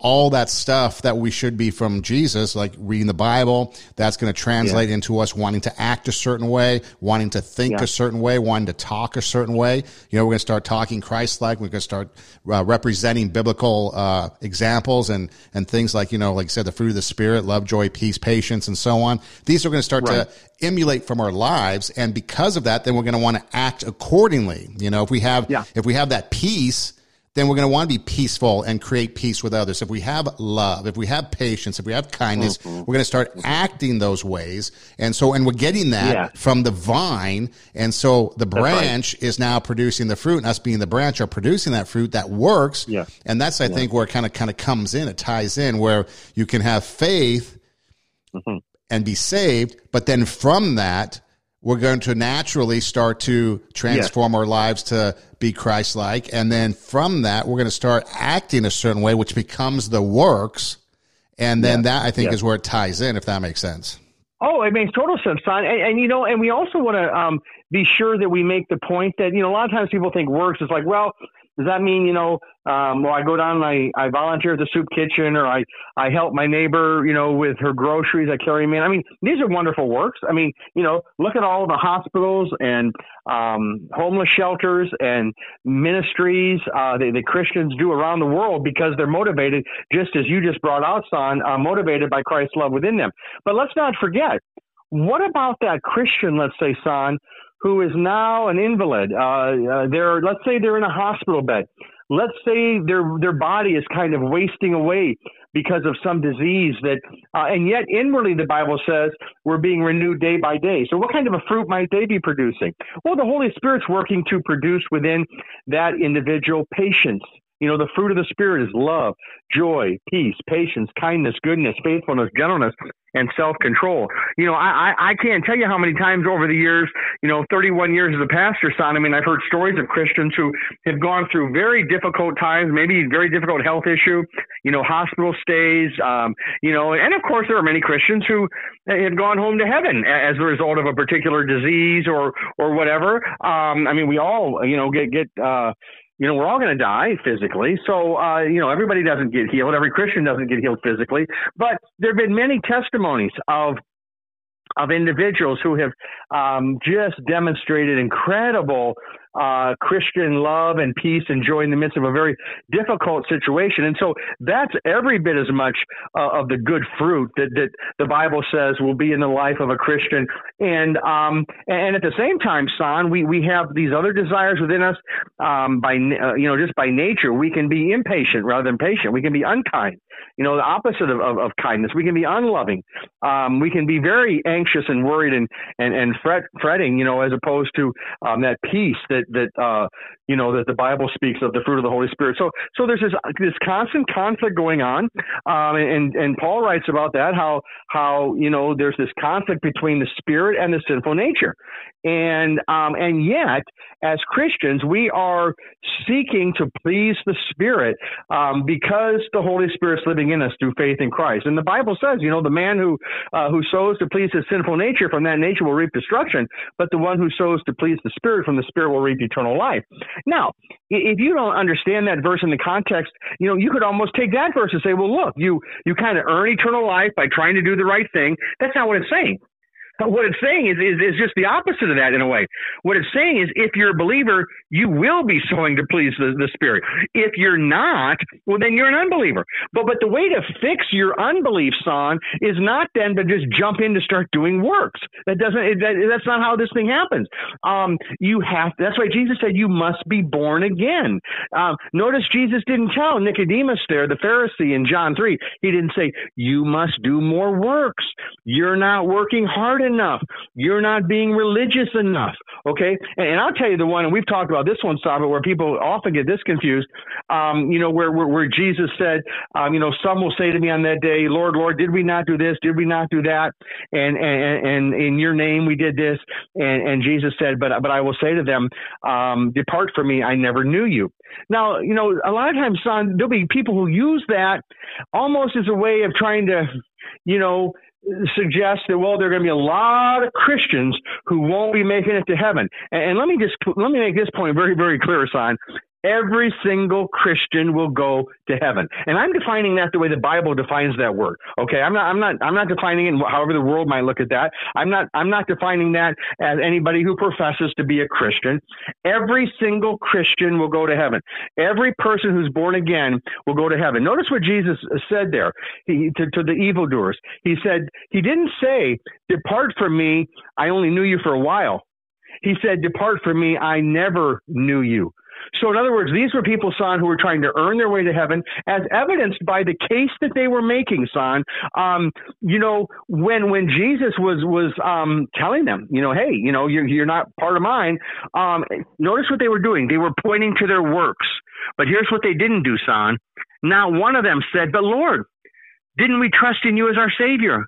all that stuff that we should be from Jesus, like reading the Bible. That's going to translate into us wanting to act a certain way, wanting to think a certain way, wanting to talk a certain way. We're going to start talking Christ-like. We're going to start representing biblical examples and things like, like you said, the fruit of the Spirit, love, joy, peace, patience, and so on. These are going to start to emulate from our lives. And because of that, then we're going to want to act accordingly. If we have that peace, then we're going to want to be peaceful and create peace with others. If we have love, if we have patience, if we have kindness, we're going to start acting those ways. And we're getting that from the vine. And so the branch is now producing the fruit, and us being the branch are producing that fruit that works. Yeah. And that's, I think, where it kind of comes in. It ties in where you can have faith and be saved. But then from that, we're going to naturally start to transform our lives to be Christ-like. And then from that, we're going to start acting a certain way, which becomes the works. And then that, I think, is where it ties in, if that makes sense. Oh, it makes total sense, Son. And we also want to be sure that we make the point that, a lot of times people think works is like, well, does that mean, I go down and I volunteer at the soup kitchen, or I help my neighbor, with her groceries, I carry them in. I mean, these are wonderful works. I mean, look at all the hospitals and homeless shelters and ministries that Christians do around the world, because they're motivated, just as you just brought out, Son, motivated by Christ's love within them. But let's not forget, what about that Christian, let's say, Son, who is now an invalid? Let's say they're in a hospital bed. Let's say their body is kind of wasting away because of some disease that, and yet inwardly the Bible says we're being renewed day by day. So what kind of a fruit might they be producing? Well, the Holy Spirit's working to produce within that individual patience, You know, the fruit of the Spirit is love, joy, peace, patience, kindness, goodness, faithfulness, gentleness, and self-control. You know, I can't tell you how many times over the years, you know, 31 years as a pastor, son, I mean, I've heard stories of Christians who have gone through very difficult times, maybe very difficult health issue, you know, hospital stays, you know, and of course there are many Christians who have gone home to heaven as a result of a particular disease or whatever. I mean, we all, you know, you know, we're all going to die physically. So, you know, everybody doesn't get healed. Every Christian doesn't get healed physically. But there have been many testimonies of individuals who have just demonstrated incredible Christian love and peace and joy in the midst of a very difficult situation. And so that's every bit as much of the good fruit that the Bible says will be in the life of a Christian. And at the same time, son, we have these other desires within us just by nature. We can be impatient rather than patient. We can be unkind, you know, the opposite of kindness. We can be unloving. We can be very anxious and worried and fretting, you know, as opposed to that peace that the Bible speaks of, the fruit of the Holy Spirit. So there's this constant conflict going on, and Paul writes about that, how you know, there's this conflict between the Spirit and the sinful nature, and yet as Christians we are seeking to please the Spirit because the Holy Spirit's living in us through faith in Christ. And the Bible says, you know, the man who sows to please his sinful nature, from that nature will reap destruction, but the one who sows to please the Spirit, from the Spirit will reap eternal life. Now, if you don't understand that verse in the context, you know, you could almost take that verse and say, well, look, you kind of earn eternal life by trying to do the right thing. That's not what it's saying. What it's saying is just the opposite of that in a way. What it's saying is, if you're a believer, you will be sowing to please the Spirit. If you're not, well, then you're an unbeliever. But the way to fix your unbelief, son, is not then to just jump in to start doing works. That's not how this thing happens. That's why Jesus said you must be born again. Notice Jesus didn't tell Nicodemus there, the Pharisee in John 3, he didn't say, you must do more works. You're not working hard enough. You're not being religious enough. Okay. And I'll tell you the one, and we've talked about this one, Saba, where people often get this confused, you know, where Jesus said, you know, some will say to me on that day, Lord, Lord, did we not do this? Did we not do that? And in your name, we did this. And Jesus said, but I will say to them, depart from me. I never knew you. Now, you know, a lot of times, son, there'll be people who use that almost as a way of trying to, you know, suggest that, well, there are going to be a lot of Christians who won't be making it to heaven. And let me make this point very, very clear, son. Every single Christian will go to heaven. And I'm defining that the way the Bible defines that word. Okay. I'm not defining it however the world might look at that. I'm not defining that as anybody who professes to be a Christian. Every single Christian will go to heaven. Every person who's born again will go to heaven. Notice what Jesus said there to the evildoers. He said, he didn't say, depart from me, I only knew you for a while. He said, depart from me, I never knew you. So in other words, these were people, son, who were trying to earn their way to heaven, as evidenced by the case that they were making, son. You know, when Jesus was telling them, you know, hey, you know, you're not part of mine. Notice what they were doing. They were pointing to their works. But here's what they didn't do, son. Not one of them said, but Lord, didn't we trust in you as our Savior?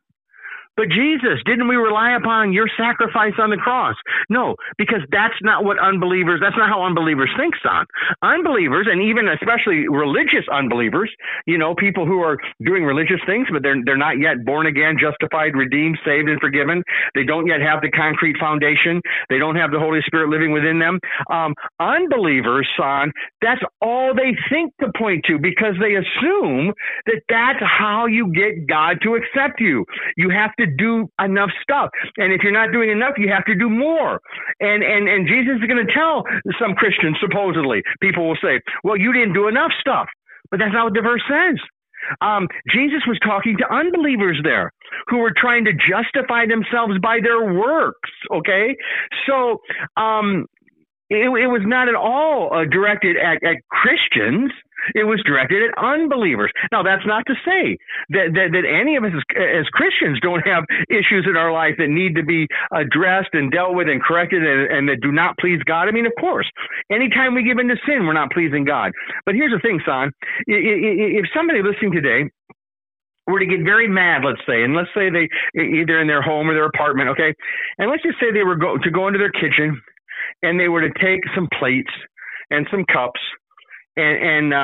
But Jesus, didn't we rely upon your sacrifice on the cross? No, because that's not how unbelievers think, son. Unbelievers, and even especially religious unbelievers, you know, people who are doing religious things, but they're not yet born again, justified, redeemed, saved, and forgiven. They don't yet have the concrete foundation. They don't have the Holy Spirit living within them. Unbelievers, son, that's all they think to point to, because they assume that that's how you get God to accept you. You have to do enough stuff, and if you're not doing enough, you have to do more. And Jesus is going to tell some Christians, supposedly, people will say, well, you didn't do enough stuff, but that's not what the verse says. Jesus was talking to unbelievers there who were trying to justify themselves by their works. Okay. So, It was not at all directed at Christians. It was directed at unbelievers. Now, that's not to say that any of us as Christians don't have issues in our life that need to be addressed and dealt with and corrected and that do not please God. I mean, of course, anytime we give in to sin, we're not pleasing God. But here's the thing, Son. If somebody listening today were to get very mad, let's say, and let's say they either in their home or their apartment, okay, and let's just say they were to go into their kitchen and they were to take some plates and some cups and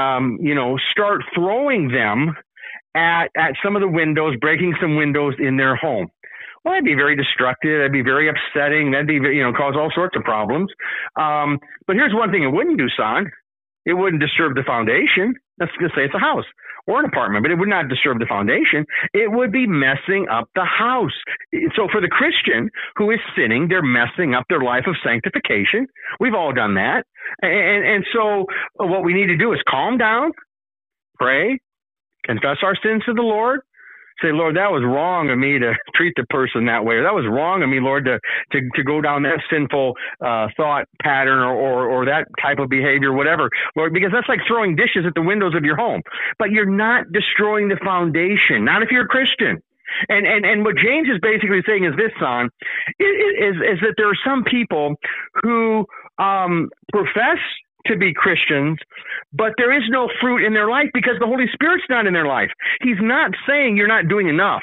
start throwing them at some of the windows, breaking some windows in their home. Well, that'd be very destructive. That'd be very upsetting. That'd be, cause all sorts of problems. But here's one thing it wouldn't do, Son. It wouldn't disturb the foundation. Let's just say it's a house or an apartment, but it would not disturb the foundation. It would be messing up the house. So for the Christian who is sinning, they're messing up their life of sanctification. We've all done that. And so what we need to do is calm down, pray, confess our sins to the Lord. Say, Lord, that was wrong of me to treat the person that way. Or that was wrong of me, Lord, to go down that sinful thought pattern or that type of behavior, whatever, Lord, because that's like throwing dishes at the windows of your home. But you're not destroying the foundation, not if you're a Christian. And what James is basically saying is this, Son, is that there are some people who profess to be Christians, but there is no fruit in their life because the Holy Spirit's not in their life. He's not saying you're not doing enough.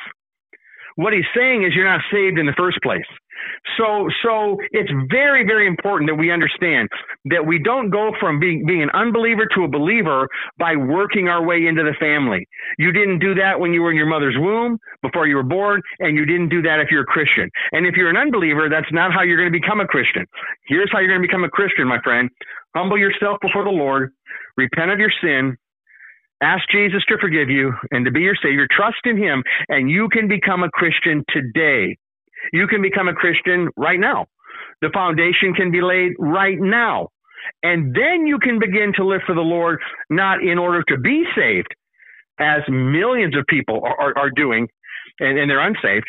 What he's saying is you're not saved in the first place. So it's very, very important that we understand that we don't go from being an unbeliever to a believer by working our way into the family. You didn't do that when you were in your mother's womb before you were born, and you didn't do that if you're a Christian. And if you're an unbeliever, that's not how you're going to become a Christian. Here's how you're going to become a Christian, my friend. Humble yourself before the Lord, repent of your sin, ask Jesus to forgive you and to be your Savior, trust in him, and you can become a Christian today. You can become a Christian right now. The foundation can be laid right now. And then you can begin to live for the Lord, not in order to be saved, as millions of people are doing, and they're unsaved.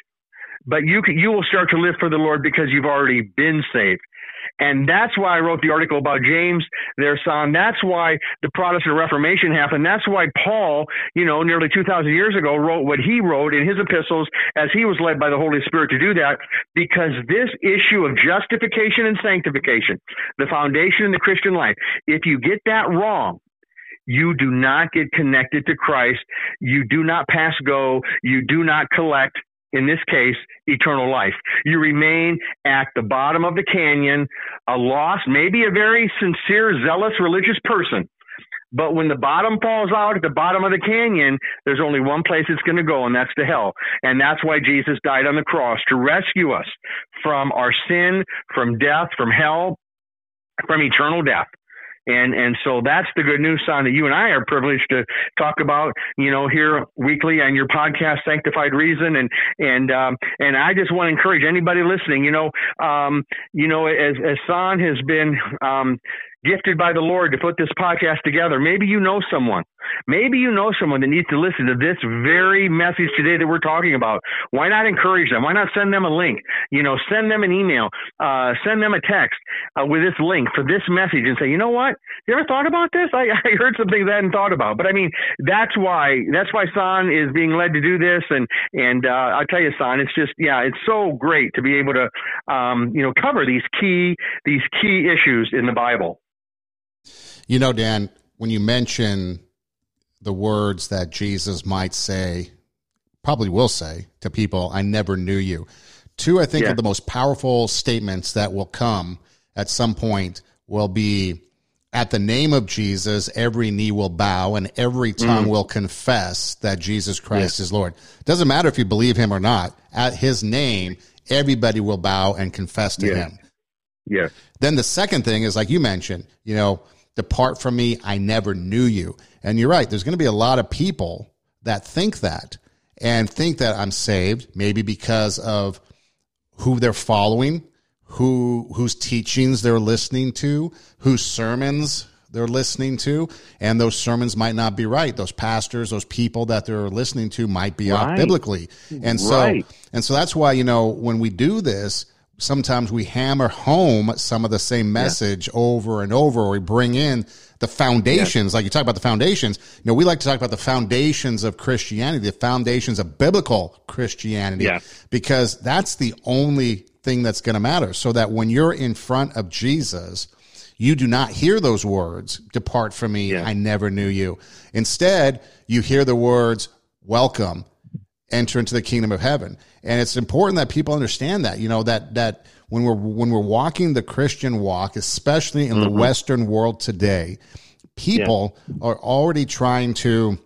But you will start to live for the Lord because you've already been saved. And that's why I wrote the article about James there, Son. That's why the Protestant Reformation happened. That's why Paul, nearly 2,000 years ago, wrote what he wrote in his epistles as he was led by the Holy Spirit to do that, because this issue of justification and sanctification, the foundation in the Christian life, if you get that wrong, you do not get connected to Christ. You do not pass go. You do not collect, in this case, eternal life. You remain at the bottom of the canyon, a lost, maybe a very sincere, zealous, religious person. But when the bottom falls out at the bottom of the canyon, there's only one place it's going to go, and that's to hell. And that's why Jesus died on the cross, to rescue us from our sin, from death, from hell, from eternal death. And so that's the good news, Son, that you and I are privileged to talk about, here weekly on your podcast, Sanctified Reason. And I just want to encourage anybody listening, as Son has been, gifted by the Lord to put this podcast together. Maybe you know someone that needs to listen to this very message today that we're talking about. Why not encourage them? Why not send them a link? Send them an email, send them a text with this link for this message and say, you know what? You ever thought about this? I heard something that I hadn't thought about. But I mean, that's why Son is being led to do this. And I'll tell you, Son, it's just, it's so great to be able to, cover these key issues in the Bible. Dan, when you mention the words that Jesus might say, probably will say to people, I never knew you, I think of the most powerful statements that will come at some point will be, at the name of Jesus, every knee will bow and every tongue will confess that Jesus Christ is Lord. Doesn't matter if you believe him or not, at his name, everybody will bow and confess to him. Yeah. Then the second thing is, like you mentioned, depart from me, I never knew you. And you're right, there's going to be a lot of people that think that and think that I'm saved, maybe because of who they're following, whose teachings they're listening to, whose sermons they're listening to, and those sermons might not be right. Those pastors, those people that they're listening to might be off biblically. And so that's why, when we do this, sometimes we hammer home some of the same message over and over, or we bring in the foundations, like you talk about the foundations. You know, we like to talk about the foundations of Christianity, the foundations of biblical Christianity, because that's the only thing that's going to matter. So that when you're in front of Jesus, you do not hear those words, "Depart from me, I never knew you." Instead, you hear the words, "Welcome, enter into the kingdom of heaven." And it's important that people understand that, you know, that when we're walking the Christian walk, especially in the Western world today, people are already trying to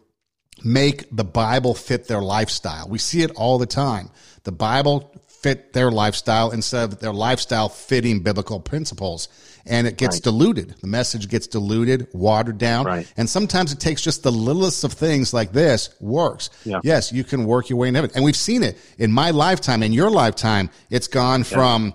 make the Bible fit their lifestyle. We see it all the time. The Bible fit their lifestyle instead of their lifestyle fitting biblical principles. And it gets diluted. The message gets diluted, watered down. And sometimes it takes just the littlest of things like this works. Yes, you can work your way in heaven. And we've seen it in my lifetime, in your lifetime. It's gone from,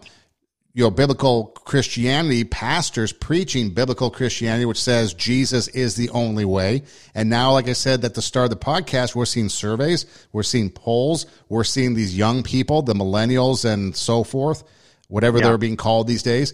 you know, biblical Christianity, pastors preaching biblical Christianity, which says Jesus is the only way. And now, like I said, at the start of the podcast, we're seeing surveys, we're seeing polls, we're seeing these young people, the millennials and so forth, whatever they're being called these days,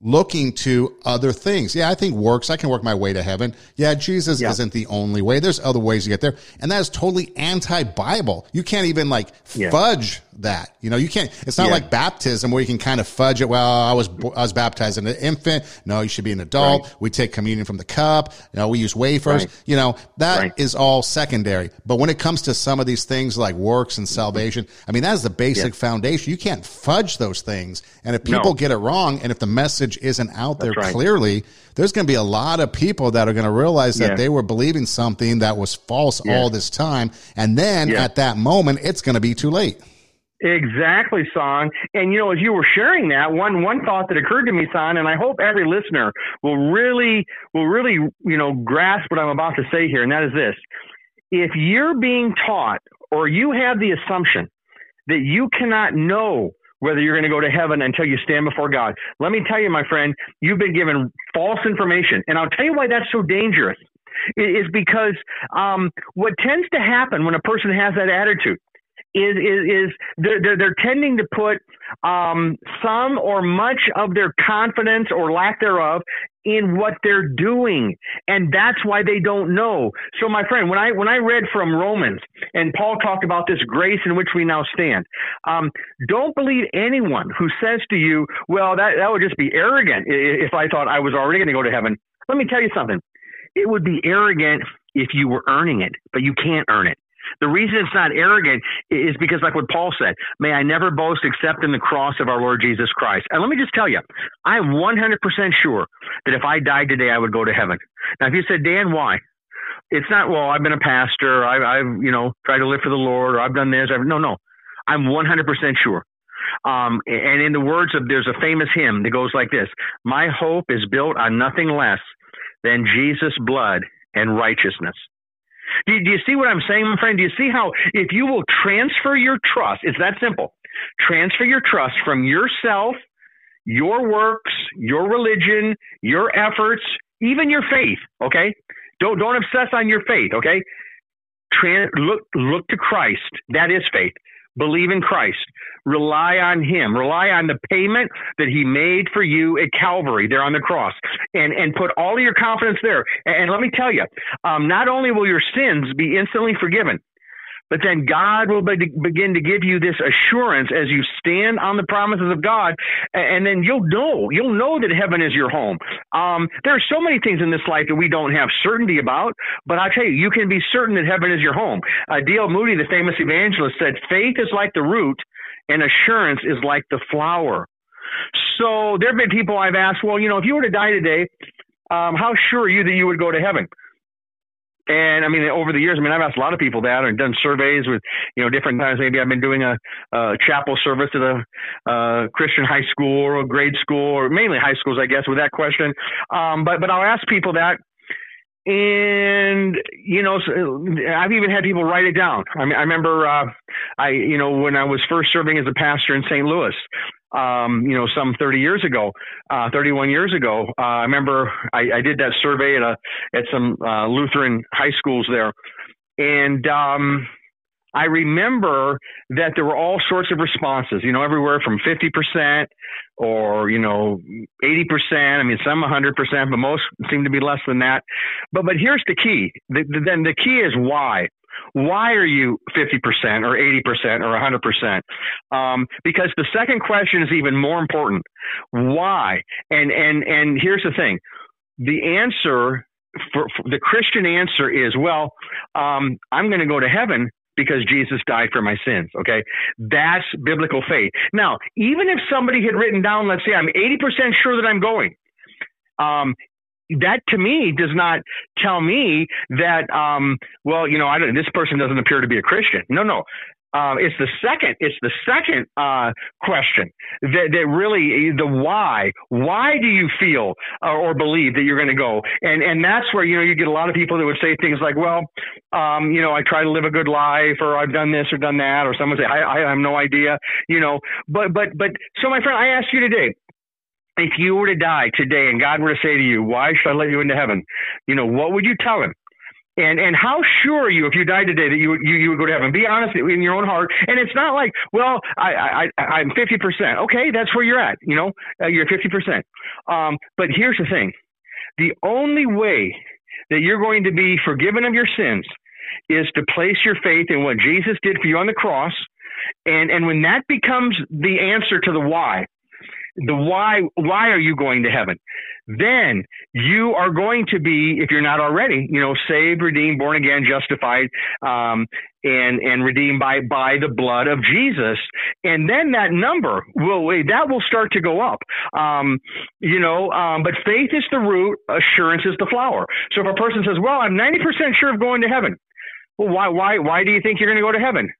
looking to other things. Yeah, I think works. I can work my way to heaven. Yeah, Jesus isn't the only way. There's other ways to get there. And that is totally anti-Bible. You can't even like fudge that. You know, you can't, it's not like baptism where you can kind of fudge it. Well, I was baptized as an infant. No, you should be an adult. We take communion from the cup. You know, we use wafers. You know, that is all secondary. But when it comes to some of these things like works and salvation, I mean, that is the basic foundation. You can't fudge those things. And if people get it wrong, and if the message isn't out there clearly, there's going to be a lot of people that are going to realize that they were believing something that was false all this time, and then at that moment it's going to be too late. Exactly, Son. And you know, as you were sharing that, one thought that occurred to me, Son, and I hope every listener will really you know, grasp what I'm about to say here, and that is this: if you're being taught, or you have the assumption that you cannot know whether you're going to go to heaven until you stand before God, let me tell you, my friend, you've been given false information. And I'll tell you why that's so dangerous. It is because what tends to happen when a person has that attitude is they're tending to put some or much of their confidence or lack thereof in what they're doing, and that's why they don't know. So, my friend, when I read from Romans, and Paul talked about this grace in which we now stand, don't believe anyone who says to you, well, that would just be arrogant if I thought I was already going to go to heaven. Let me tell you something. It would be arrogant if you were earning it, but you can't earn it. The reason it's not arrogant is because, like what Paul said, may I never boast except in the cross of our Lord Jesus Christ. And let me just tell you, I'm 100% sure that if I died today, I would go to heaven. Now, if you said, Dan, why? It's not, well, I've been a pastor, I've you know, tried to live for the Lord, or I've done this. No, I'm 100% sure. And in the words of, there's a famous hymn that goes like this: my hope is built on nothing less than Jesus' blood and righteousness. Do you see what I'm saying, my friend? Do you see how, if you will transfer your trust, it's that simple. Transfer your trust from yourself, your works, your religion, your efforts, even your faith, okay? Don't obsess on your faith, okay? Look to Christ. That is faith. Believe in Christ. Rely on him. Rely on the payment that he made for you at Calvary, there on the cross, and put all of your confidence there. And let me tell you, not only will your sins be instantly forgiven, but then God will begin to give you this assurance as you stand on the promises of God, and then you'll know that heaven is your home. There are so many things in this life that we don't have certainty about, but I tell you, you can be certain that heaven is your home. D.L. Moody, the famous evangelist, said, "Faith is like the root, and assurance is like the flower." So there have been people I've asked, well, you know, if you were to die today, how sure are you that you would go to heaven? And I mean, over the years, I've asked a lot of people that, or done surveys with, you know, different times. Maybe I've been doing a chapel service at a Christian high school or a grade school, or mainly high schools, I guess, with that question. But I'll ask people that. And, you know, I've even had people write it down. I mean, I remember, when I was first serving as a pastor in St. Louis, some 30 years ago, 31 years ago, I remember I did that survey at some Lutheran high schools there. And I remember that there were all sorts of responses, you know, everywhere from 50% or, you know, 80%. I mean, some 100%, but most seem to be less than that. But here's the key. Then the key is why. Why are you 50% or 80% or 100%? Because the second question is even more important. Why? And here's the thing. The answer for the Christian answer is, well, I'm going to go to heaven because Jesus died for my sins. Okay. That's biblical faith. Now, even if somebody had written down, let's say I'm 80% sure that I'm going, that to me does not tell me that, well, you know, I don't, this person doesn't appear to be a Christian. No. It's the second question that really the why. Why do you feel or believe that you're going to go? And that's where, you know, you get a lot of people that would say things like, well, you know, I try to live a good life, or I've done this or done that, or someone would say, I have no idea, you know. But so my friend, I ask you today, if you were to die today and God were to say to you, why should I let you into heaven? You know, what would you tell him? And how sure are you, if you died today, that you would go to heaven? Be honest in your own heart. And it's not like, well, I'm 50%. Okay, that's where you're at. You know, you're 50%. But here's the thing. The only way that you're going to be forgiven of your sins is to place your faith in what Jesus did for you on the cross. And when that becomes the answer to the why are you going to heaven? Then you are going to be, if you're not already, you know, saved, redeemed, born again, justified, and redeemed by the blood of Jesus. And then that number will start to go up. But faith is the root, assurance is the flower. So if a person says, well, I'm 90% sure of going to heaven. Well, why do you think you're going to go to heaven?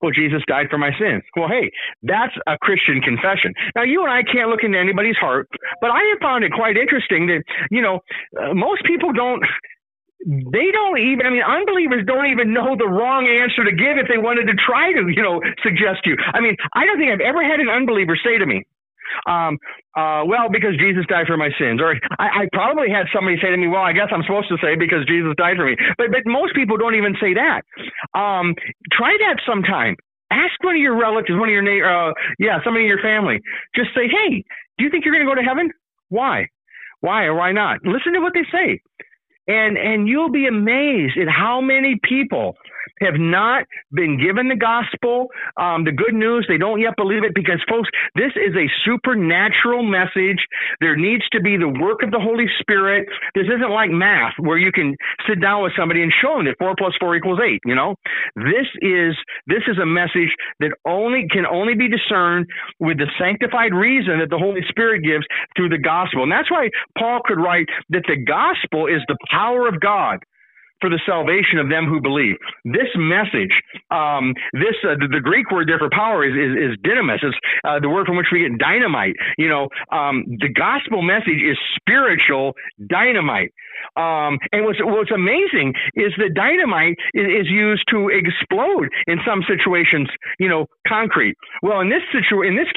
Well, Jesus died for my sins. Well, hey, that's a Christian confession. Now, you and I can't look into anybody's heart, but I have found it quite interesting that, you know, most people unbelievers don't even know the wrong answer to give if they wanted to try to, you know, suggest you. I mean, I don't think I've ever had an unbeliever say to me, well, because Jesus died for my sins. Or I probably had somebody say to me, well, I guess I'm supposed to say because Jesus died for me. But most people don't even say that. Try that sometime. Ask one of your relatives, one of your neighbors, somebody in your family. Just say, hey, do you think you're going to go to heaven? Why? Why or why not? Listen to what they say. And you'll be amazed at how many people have not been given the gospel, the good news. They don't yet believe it because, folks, this is a supernatural message. There needs to be the work of the Holy Spirit. This isn't like math where you can sit down with somebody and show them that 4 + 4 = 8. You know, this is a message that can only be discerned with the sanctified reason that the Holy Spirit gives through the gospel. And that's why Paul could write that the gospel is the power of God for the salvation of them who believe. This message, the Greek word there for power is dynamis. It's the word from which we get dynamite. You know, the gospel message is spiritual dynamite. And what's amazing is that dynamite is used to explode in some situations, you know, concrete. Well, in this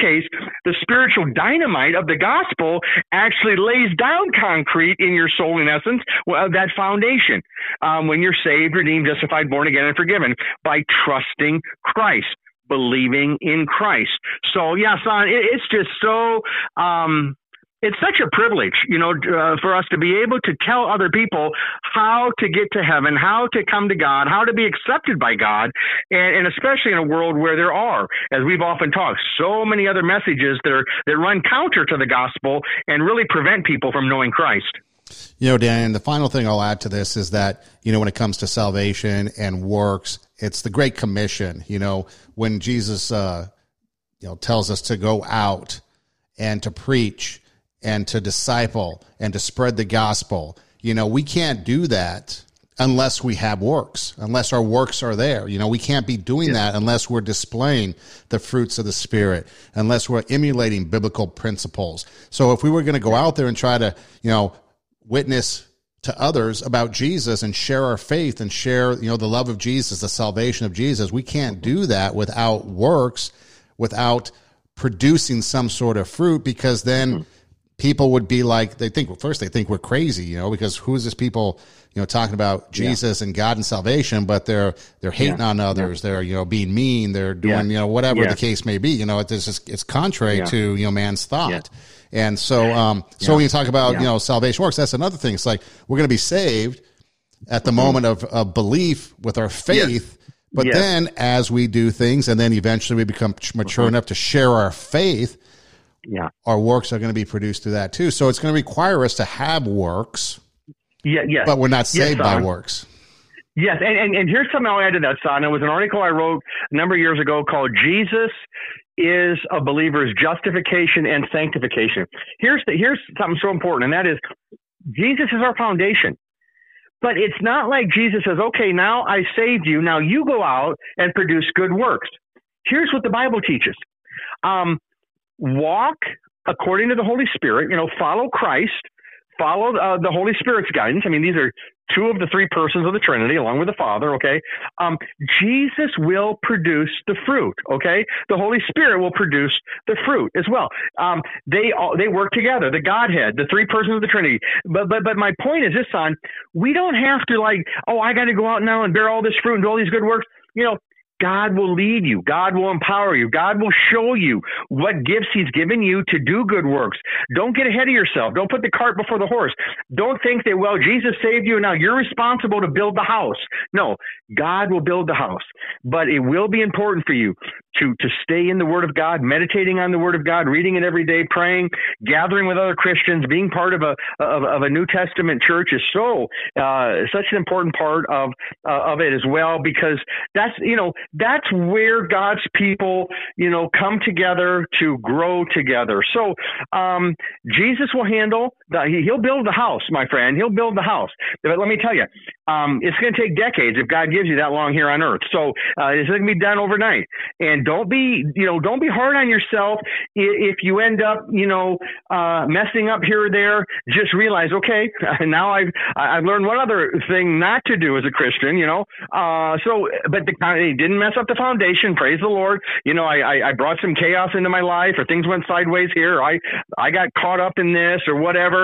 case, the spiritual dynamite of the gospel actually lays down concrete in your soul, in essence, that foundation. When you're saved, redeemed, justified, born again, and forgiven by trusting Christ, believing in Christ. So, yeah, Son, it's just so it's such a privilege, you know, for us to be able to tell other people how to get to heaven, how to come to God, how to be accepted by God, and especially in a world where there are, as we've often talked, so many other messages that run counter to the gospel and really prevent people from knowing Christ. You know, Dan, the final thing I'll add to this is that, you know, when it comes to salvation and works, it's the Great Commission. You know, when Jesus, tells us to go out and to preach and to disciple and to spread the gospel, you know, we can't do that unless we have works, unless our works are there. You know, we can't be doing that unless we're displaying the fruits of the Spirit, unless we're emulating biblical principles. So if we were going to go out there and try to, you know, witness to others about Jesus and share our faith and share, you know, the love of Jesus, the salvation of Jesus, we can't do that without works, without producing some sort of fruit, because then people would be like, they think, well, first they think we're crazy, you know, because who is this people, you know, talking about Jesus and God and salvation, but they're hating on others. They're, you know, being mean, they're doing, you know, whatever the case may be, you know, it's just, it's contrary to, you know, man's thought. Yeah. And so, so when you talk about, you know, salvation works, that's another thing. It's like, we're going to be saved at the moment of belief with our faith. But then as we do things, and then eventually we become mature enough to share our faith, our works are going to be produced through that too. So it's going to require us to have works, but we're not saved by works. Yes, and here's something I'll add to that, Son. It was an article I wrote a number of years ago called Jesus is a Believer's Justification and Sanctification. Here's something so important, and that is Jesus is our foundation. But it's not like Jesus says, okay, now I saved you. Now you go out and produce good works. Here's what the Bible teaches. Walk according to the Holy Spirit, you know, follow Christ, follow the Holy Spirit's guidance. I mean, these are two of the three persons of the Trinity along with the Father, okay? Jesus will produce the fruit, okay? The Holy Spirit will produce the fruit as well. They work together, the Godhead, the three persons of the Trinity. But my point is this, Son, we don't have to like, oh, I got to go out now and bear all this fruit and do all these good works. You know, God will lead you. God will empower you. God will show you what gifts he's given you to do good works. Don't get ahead of yourself. Don't put the cart before the horse. Don't think that, well, Jesus saved you, and now you're responsible to build the house. No, God will build the house, but it will be important for you to stay in the Word of God, meditating on the Word of God, reading it every day, praying, gathering with other Christians, being part of a New Testament church is such an important part of it as well, because that's, you know, that's where God's people, you know, come together to grow together. So Jesus will handle he'll build the house, my friend. He'll build the house. But let me tell you, it's going to take decades if God gives you that long here on earth. So it's going to be done overnight. And don't be hard on yourself if you end up, you know, messing up here or there. Just realize, okay, now I've learned one other thing not to do as a Christian, you know. They didn't mess up the foundation. Praise the Lord. You know, I brought some chaos into my life, or things went sideways here. Or I got caught up in this or whatever.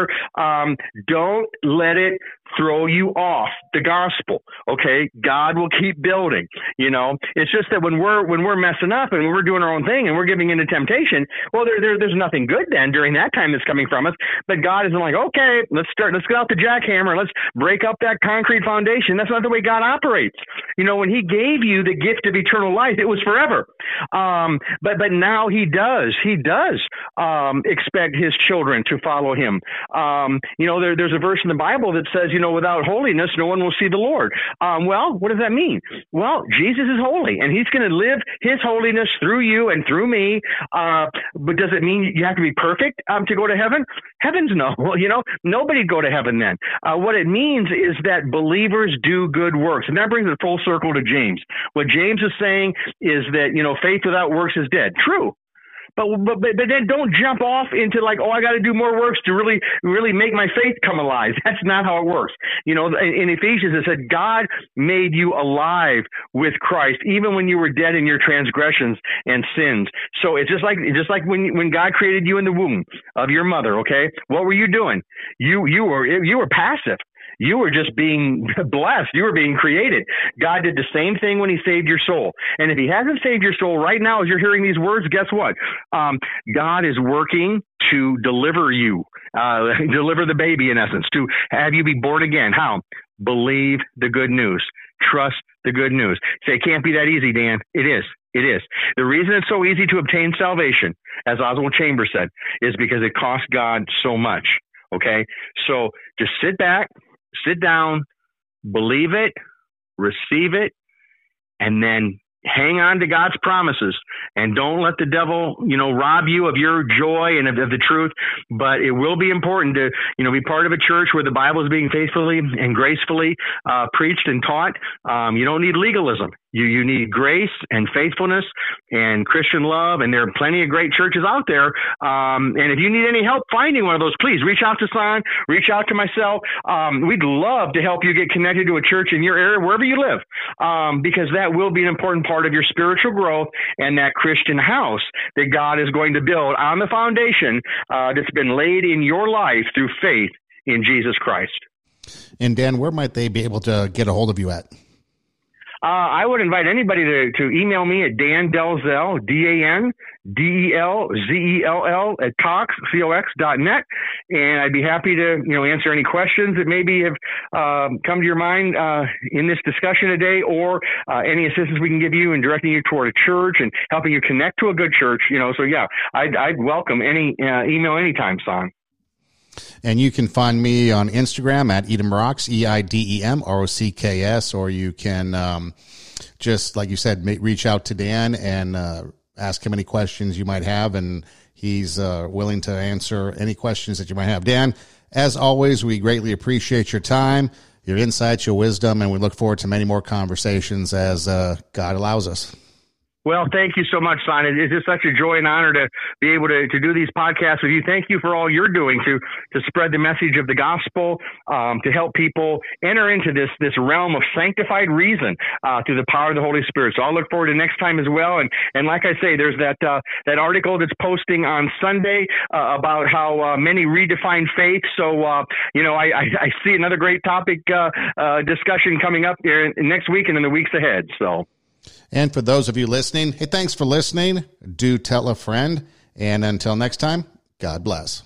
Don't let it throw you off the gospel. Okay, God will keep building. You know, it's just that when we're messing up and we're doing our own thing and we're giving into temptation, well, there's nothing good then during that time that's coming from us. But God isn't like, okay, let's get out the jackhammer, let's break up that concrete foundation. That's not the way God operates. You know, when he gave you the gift of eternal life, it was forever. But now he does expect his children to follow him. You know, there's a verse in the Bible that says, you know, without holiness, no one will see the Lord. Well, what does that mean? Well, Jesus is holy, and he's going to live his holiness through you and through me. But does it mean you have to be perfect to go to heaven? Heavens, no. Well, you know, nobody'd go to heaven then. What it means is that believers do good works. And that brings it full circle to James. What James is saying is that, you know, faith without works is dead. True. But then don't jump off into like, oh, I got to do more works to really make my faith come alive. That's not how it works. You know, in Ephesians, it said God made you alive with Christ, even when you were dead in your transgressions and sins. So it's just like when God created you in the womb of your mother. Okay, what were you doing? You were passive. You were just being blessed. You were being created. God did the same thing when he saved your soul. And if he hasn't saved your soul right now, as you're hearing these words, guess what? God is working to deliver you, deliver the baby in essence, to have you be born again. How? Believe the good news. Trust the good news. Say, it can't be that easy, Dan. It is. It is. The reason it's so easy to obtain salvation, as Oswald Chambers said, is because it costs God so much. Okay. So just sit back. Sit down, believe it, receive it, and then hang on to God's promises. And don't let the devil, you know, rob you of your joy and of the truth. But it will be important to, you know, be part of a church where the Bible is being faithfully and gracefully preached and taught. You don't need legalism. You need grace and faithfulness and Christian love, and there are plenty of great churches out there. And if you need any help finding one of those, please reach out to Son, reach out to myself. We'd love to help you get connected to a church in your area, wherever you live, because that will be an important part of your spiritual growth and that Christian house that God is going to build on the foundation that's been laid in your life through faith in Jesus Christ. And Dan, where might they be able to get a hold of you at? I would invite anybody to email me at Dan Delzell, DANDELZELL at cox.net. And I'd be happy to, answer any questions that maybe have come to your mind in this discussion today, or any assistance we can give you in directing you toward a church and helping you connect to a good church. I'd welcome any email anytime, Son. And you can find me on Instagram at EdomRocks, EIDEMROCKS, or you can just, like you said, reach out to Dan and ask him any questions you might have, and he's willing to answer any questions that you might have. Dan, as always, we greatly appreciate your time, your insights, your wisdom, and we look forward to many more conversations as God allows us. Well, thank you so much, Son. It's just such a joy and honor to be able to do these podcasts with you. Thank you for all you're doing to spread the message of the gospel, to help people enter into this realm of sanctified reason through the power of the Holy Spirit. So I'll look forward to next time as well. And like I say, there's that article that's posting on Sunday about how many redefine faith. So, I see another great topic discussion coming up here next week and in the weeks ahead. So. And for those of you listening, hey, thanks for listening. Do tell a friend. And until next time, God bless.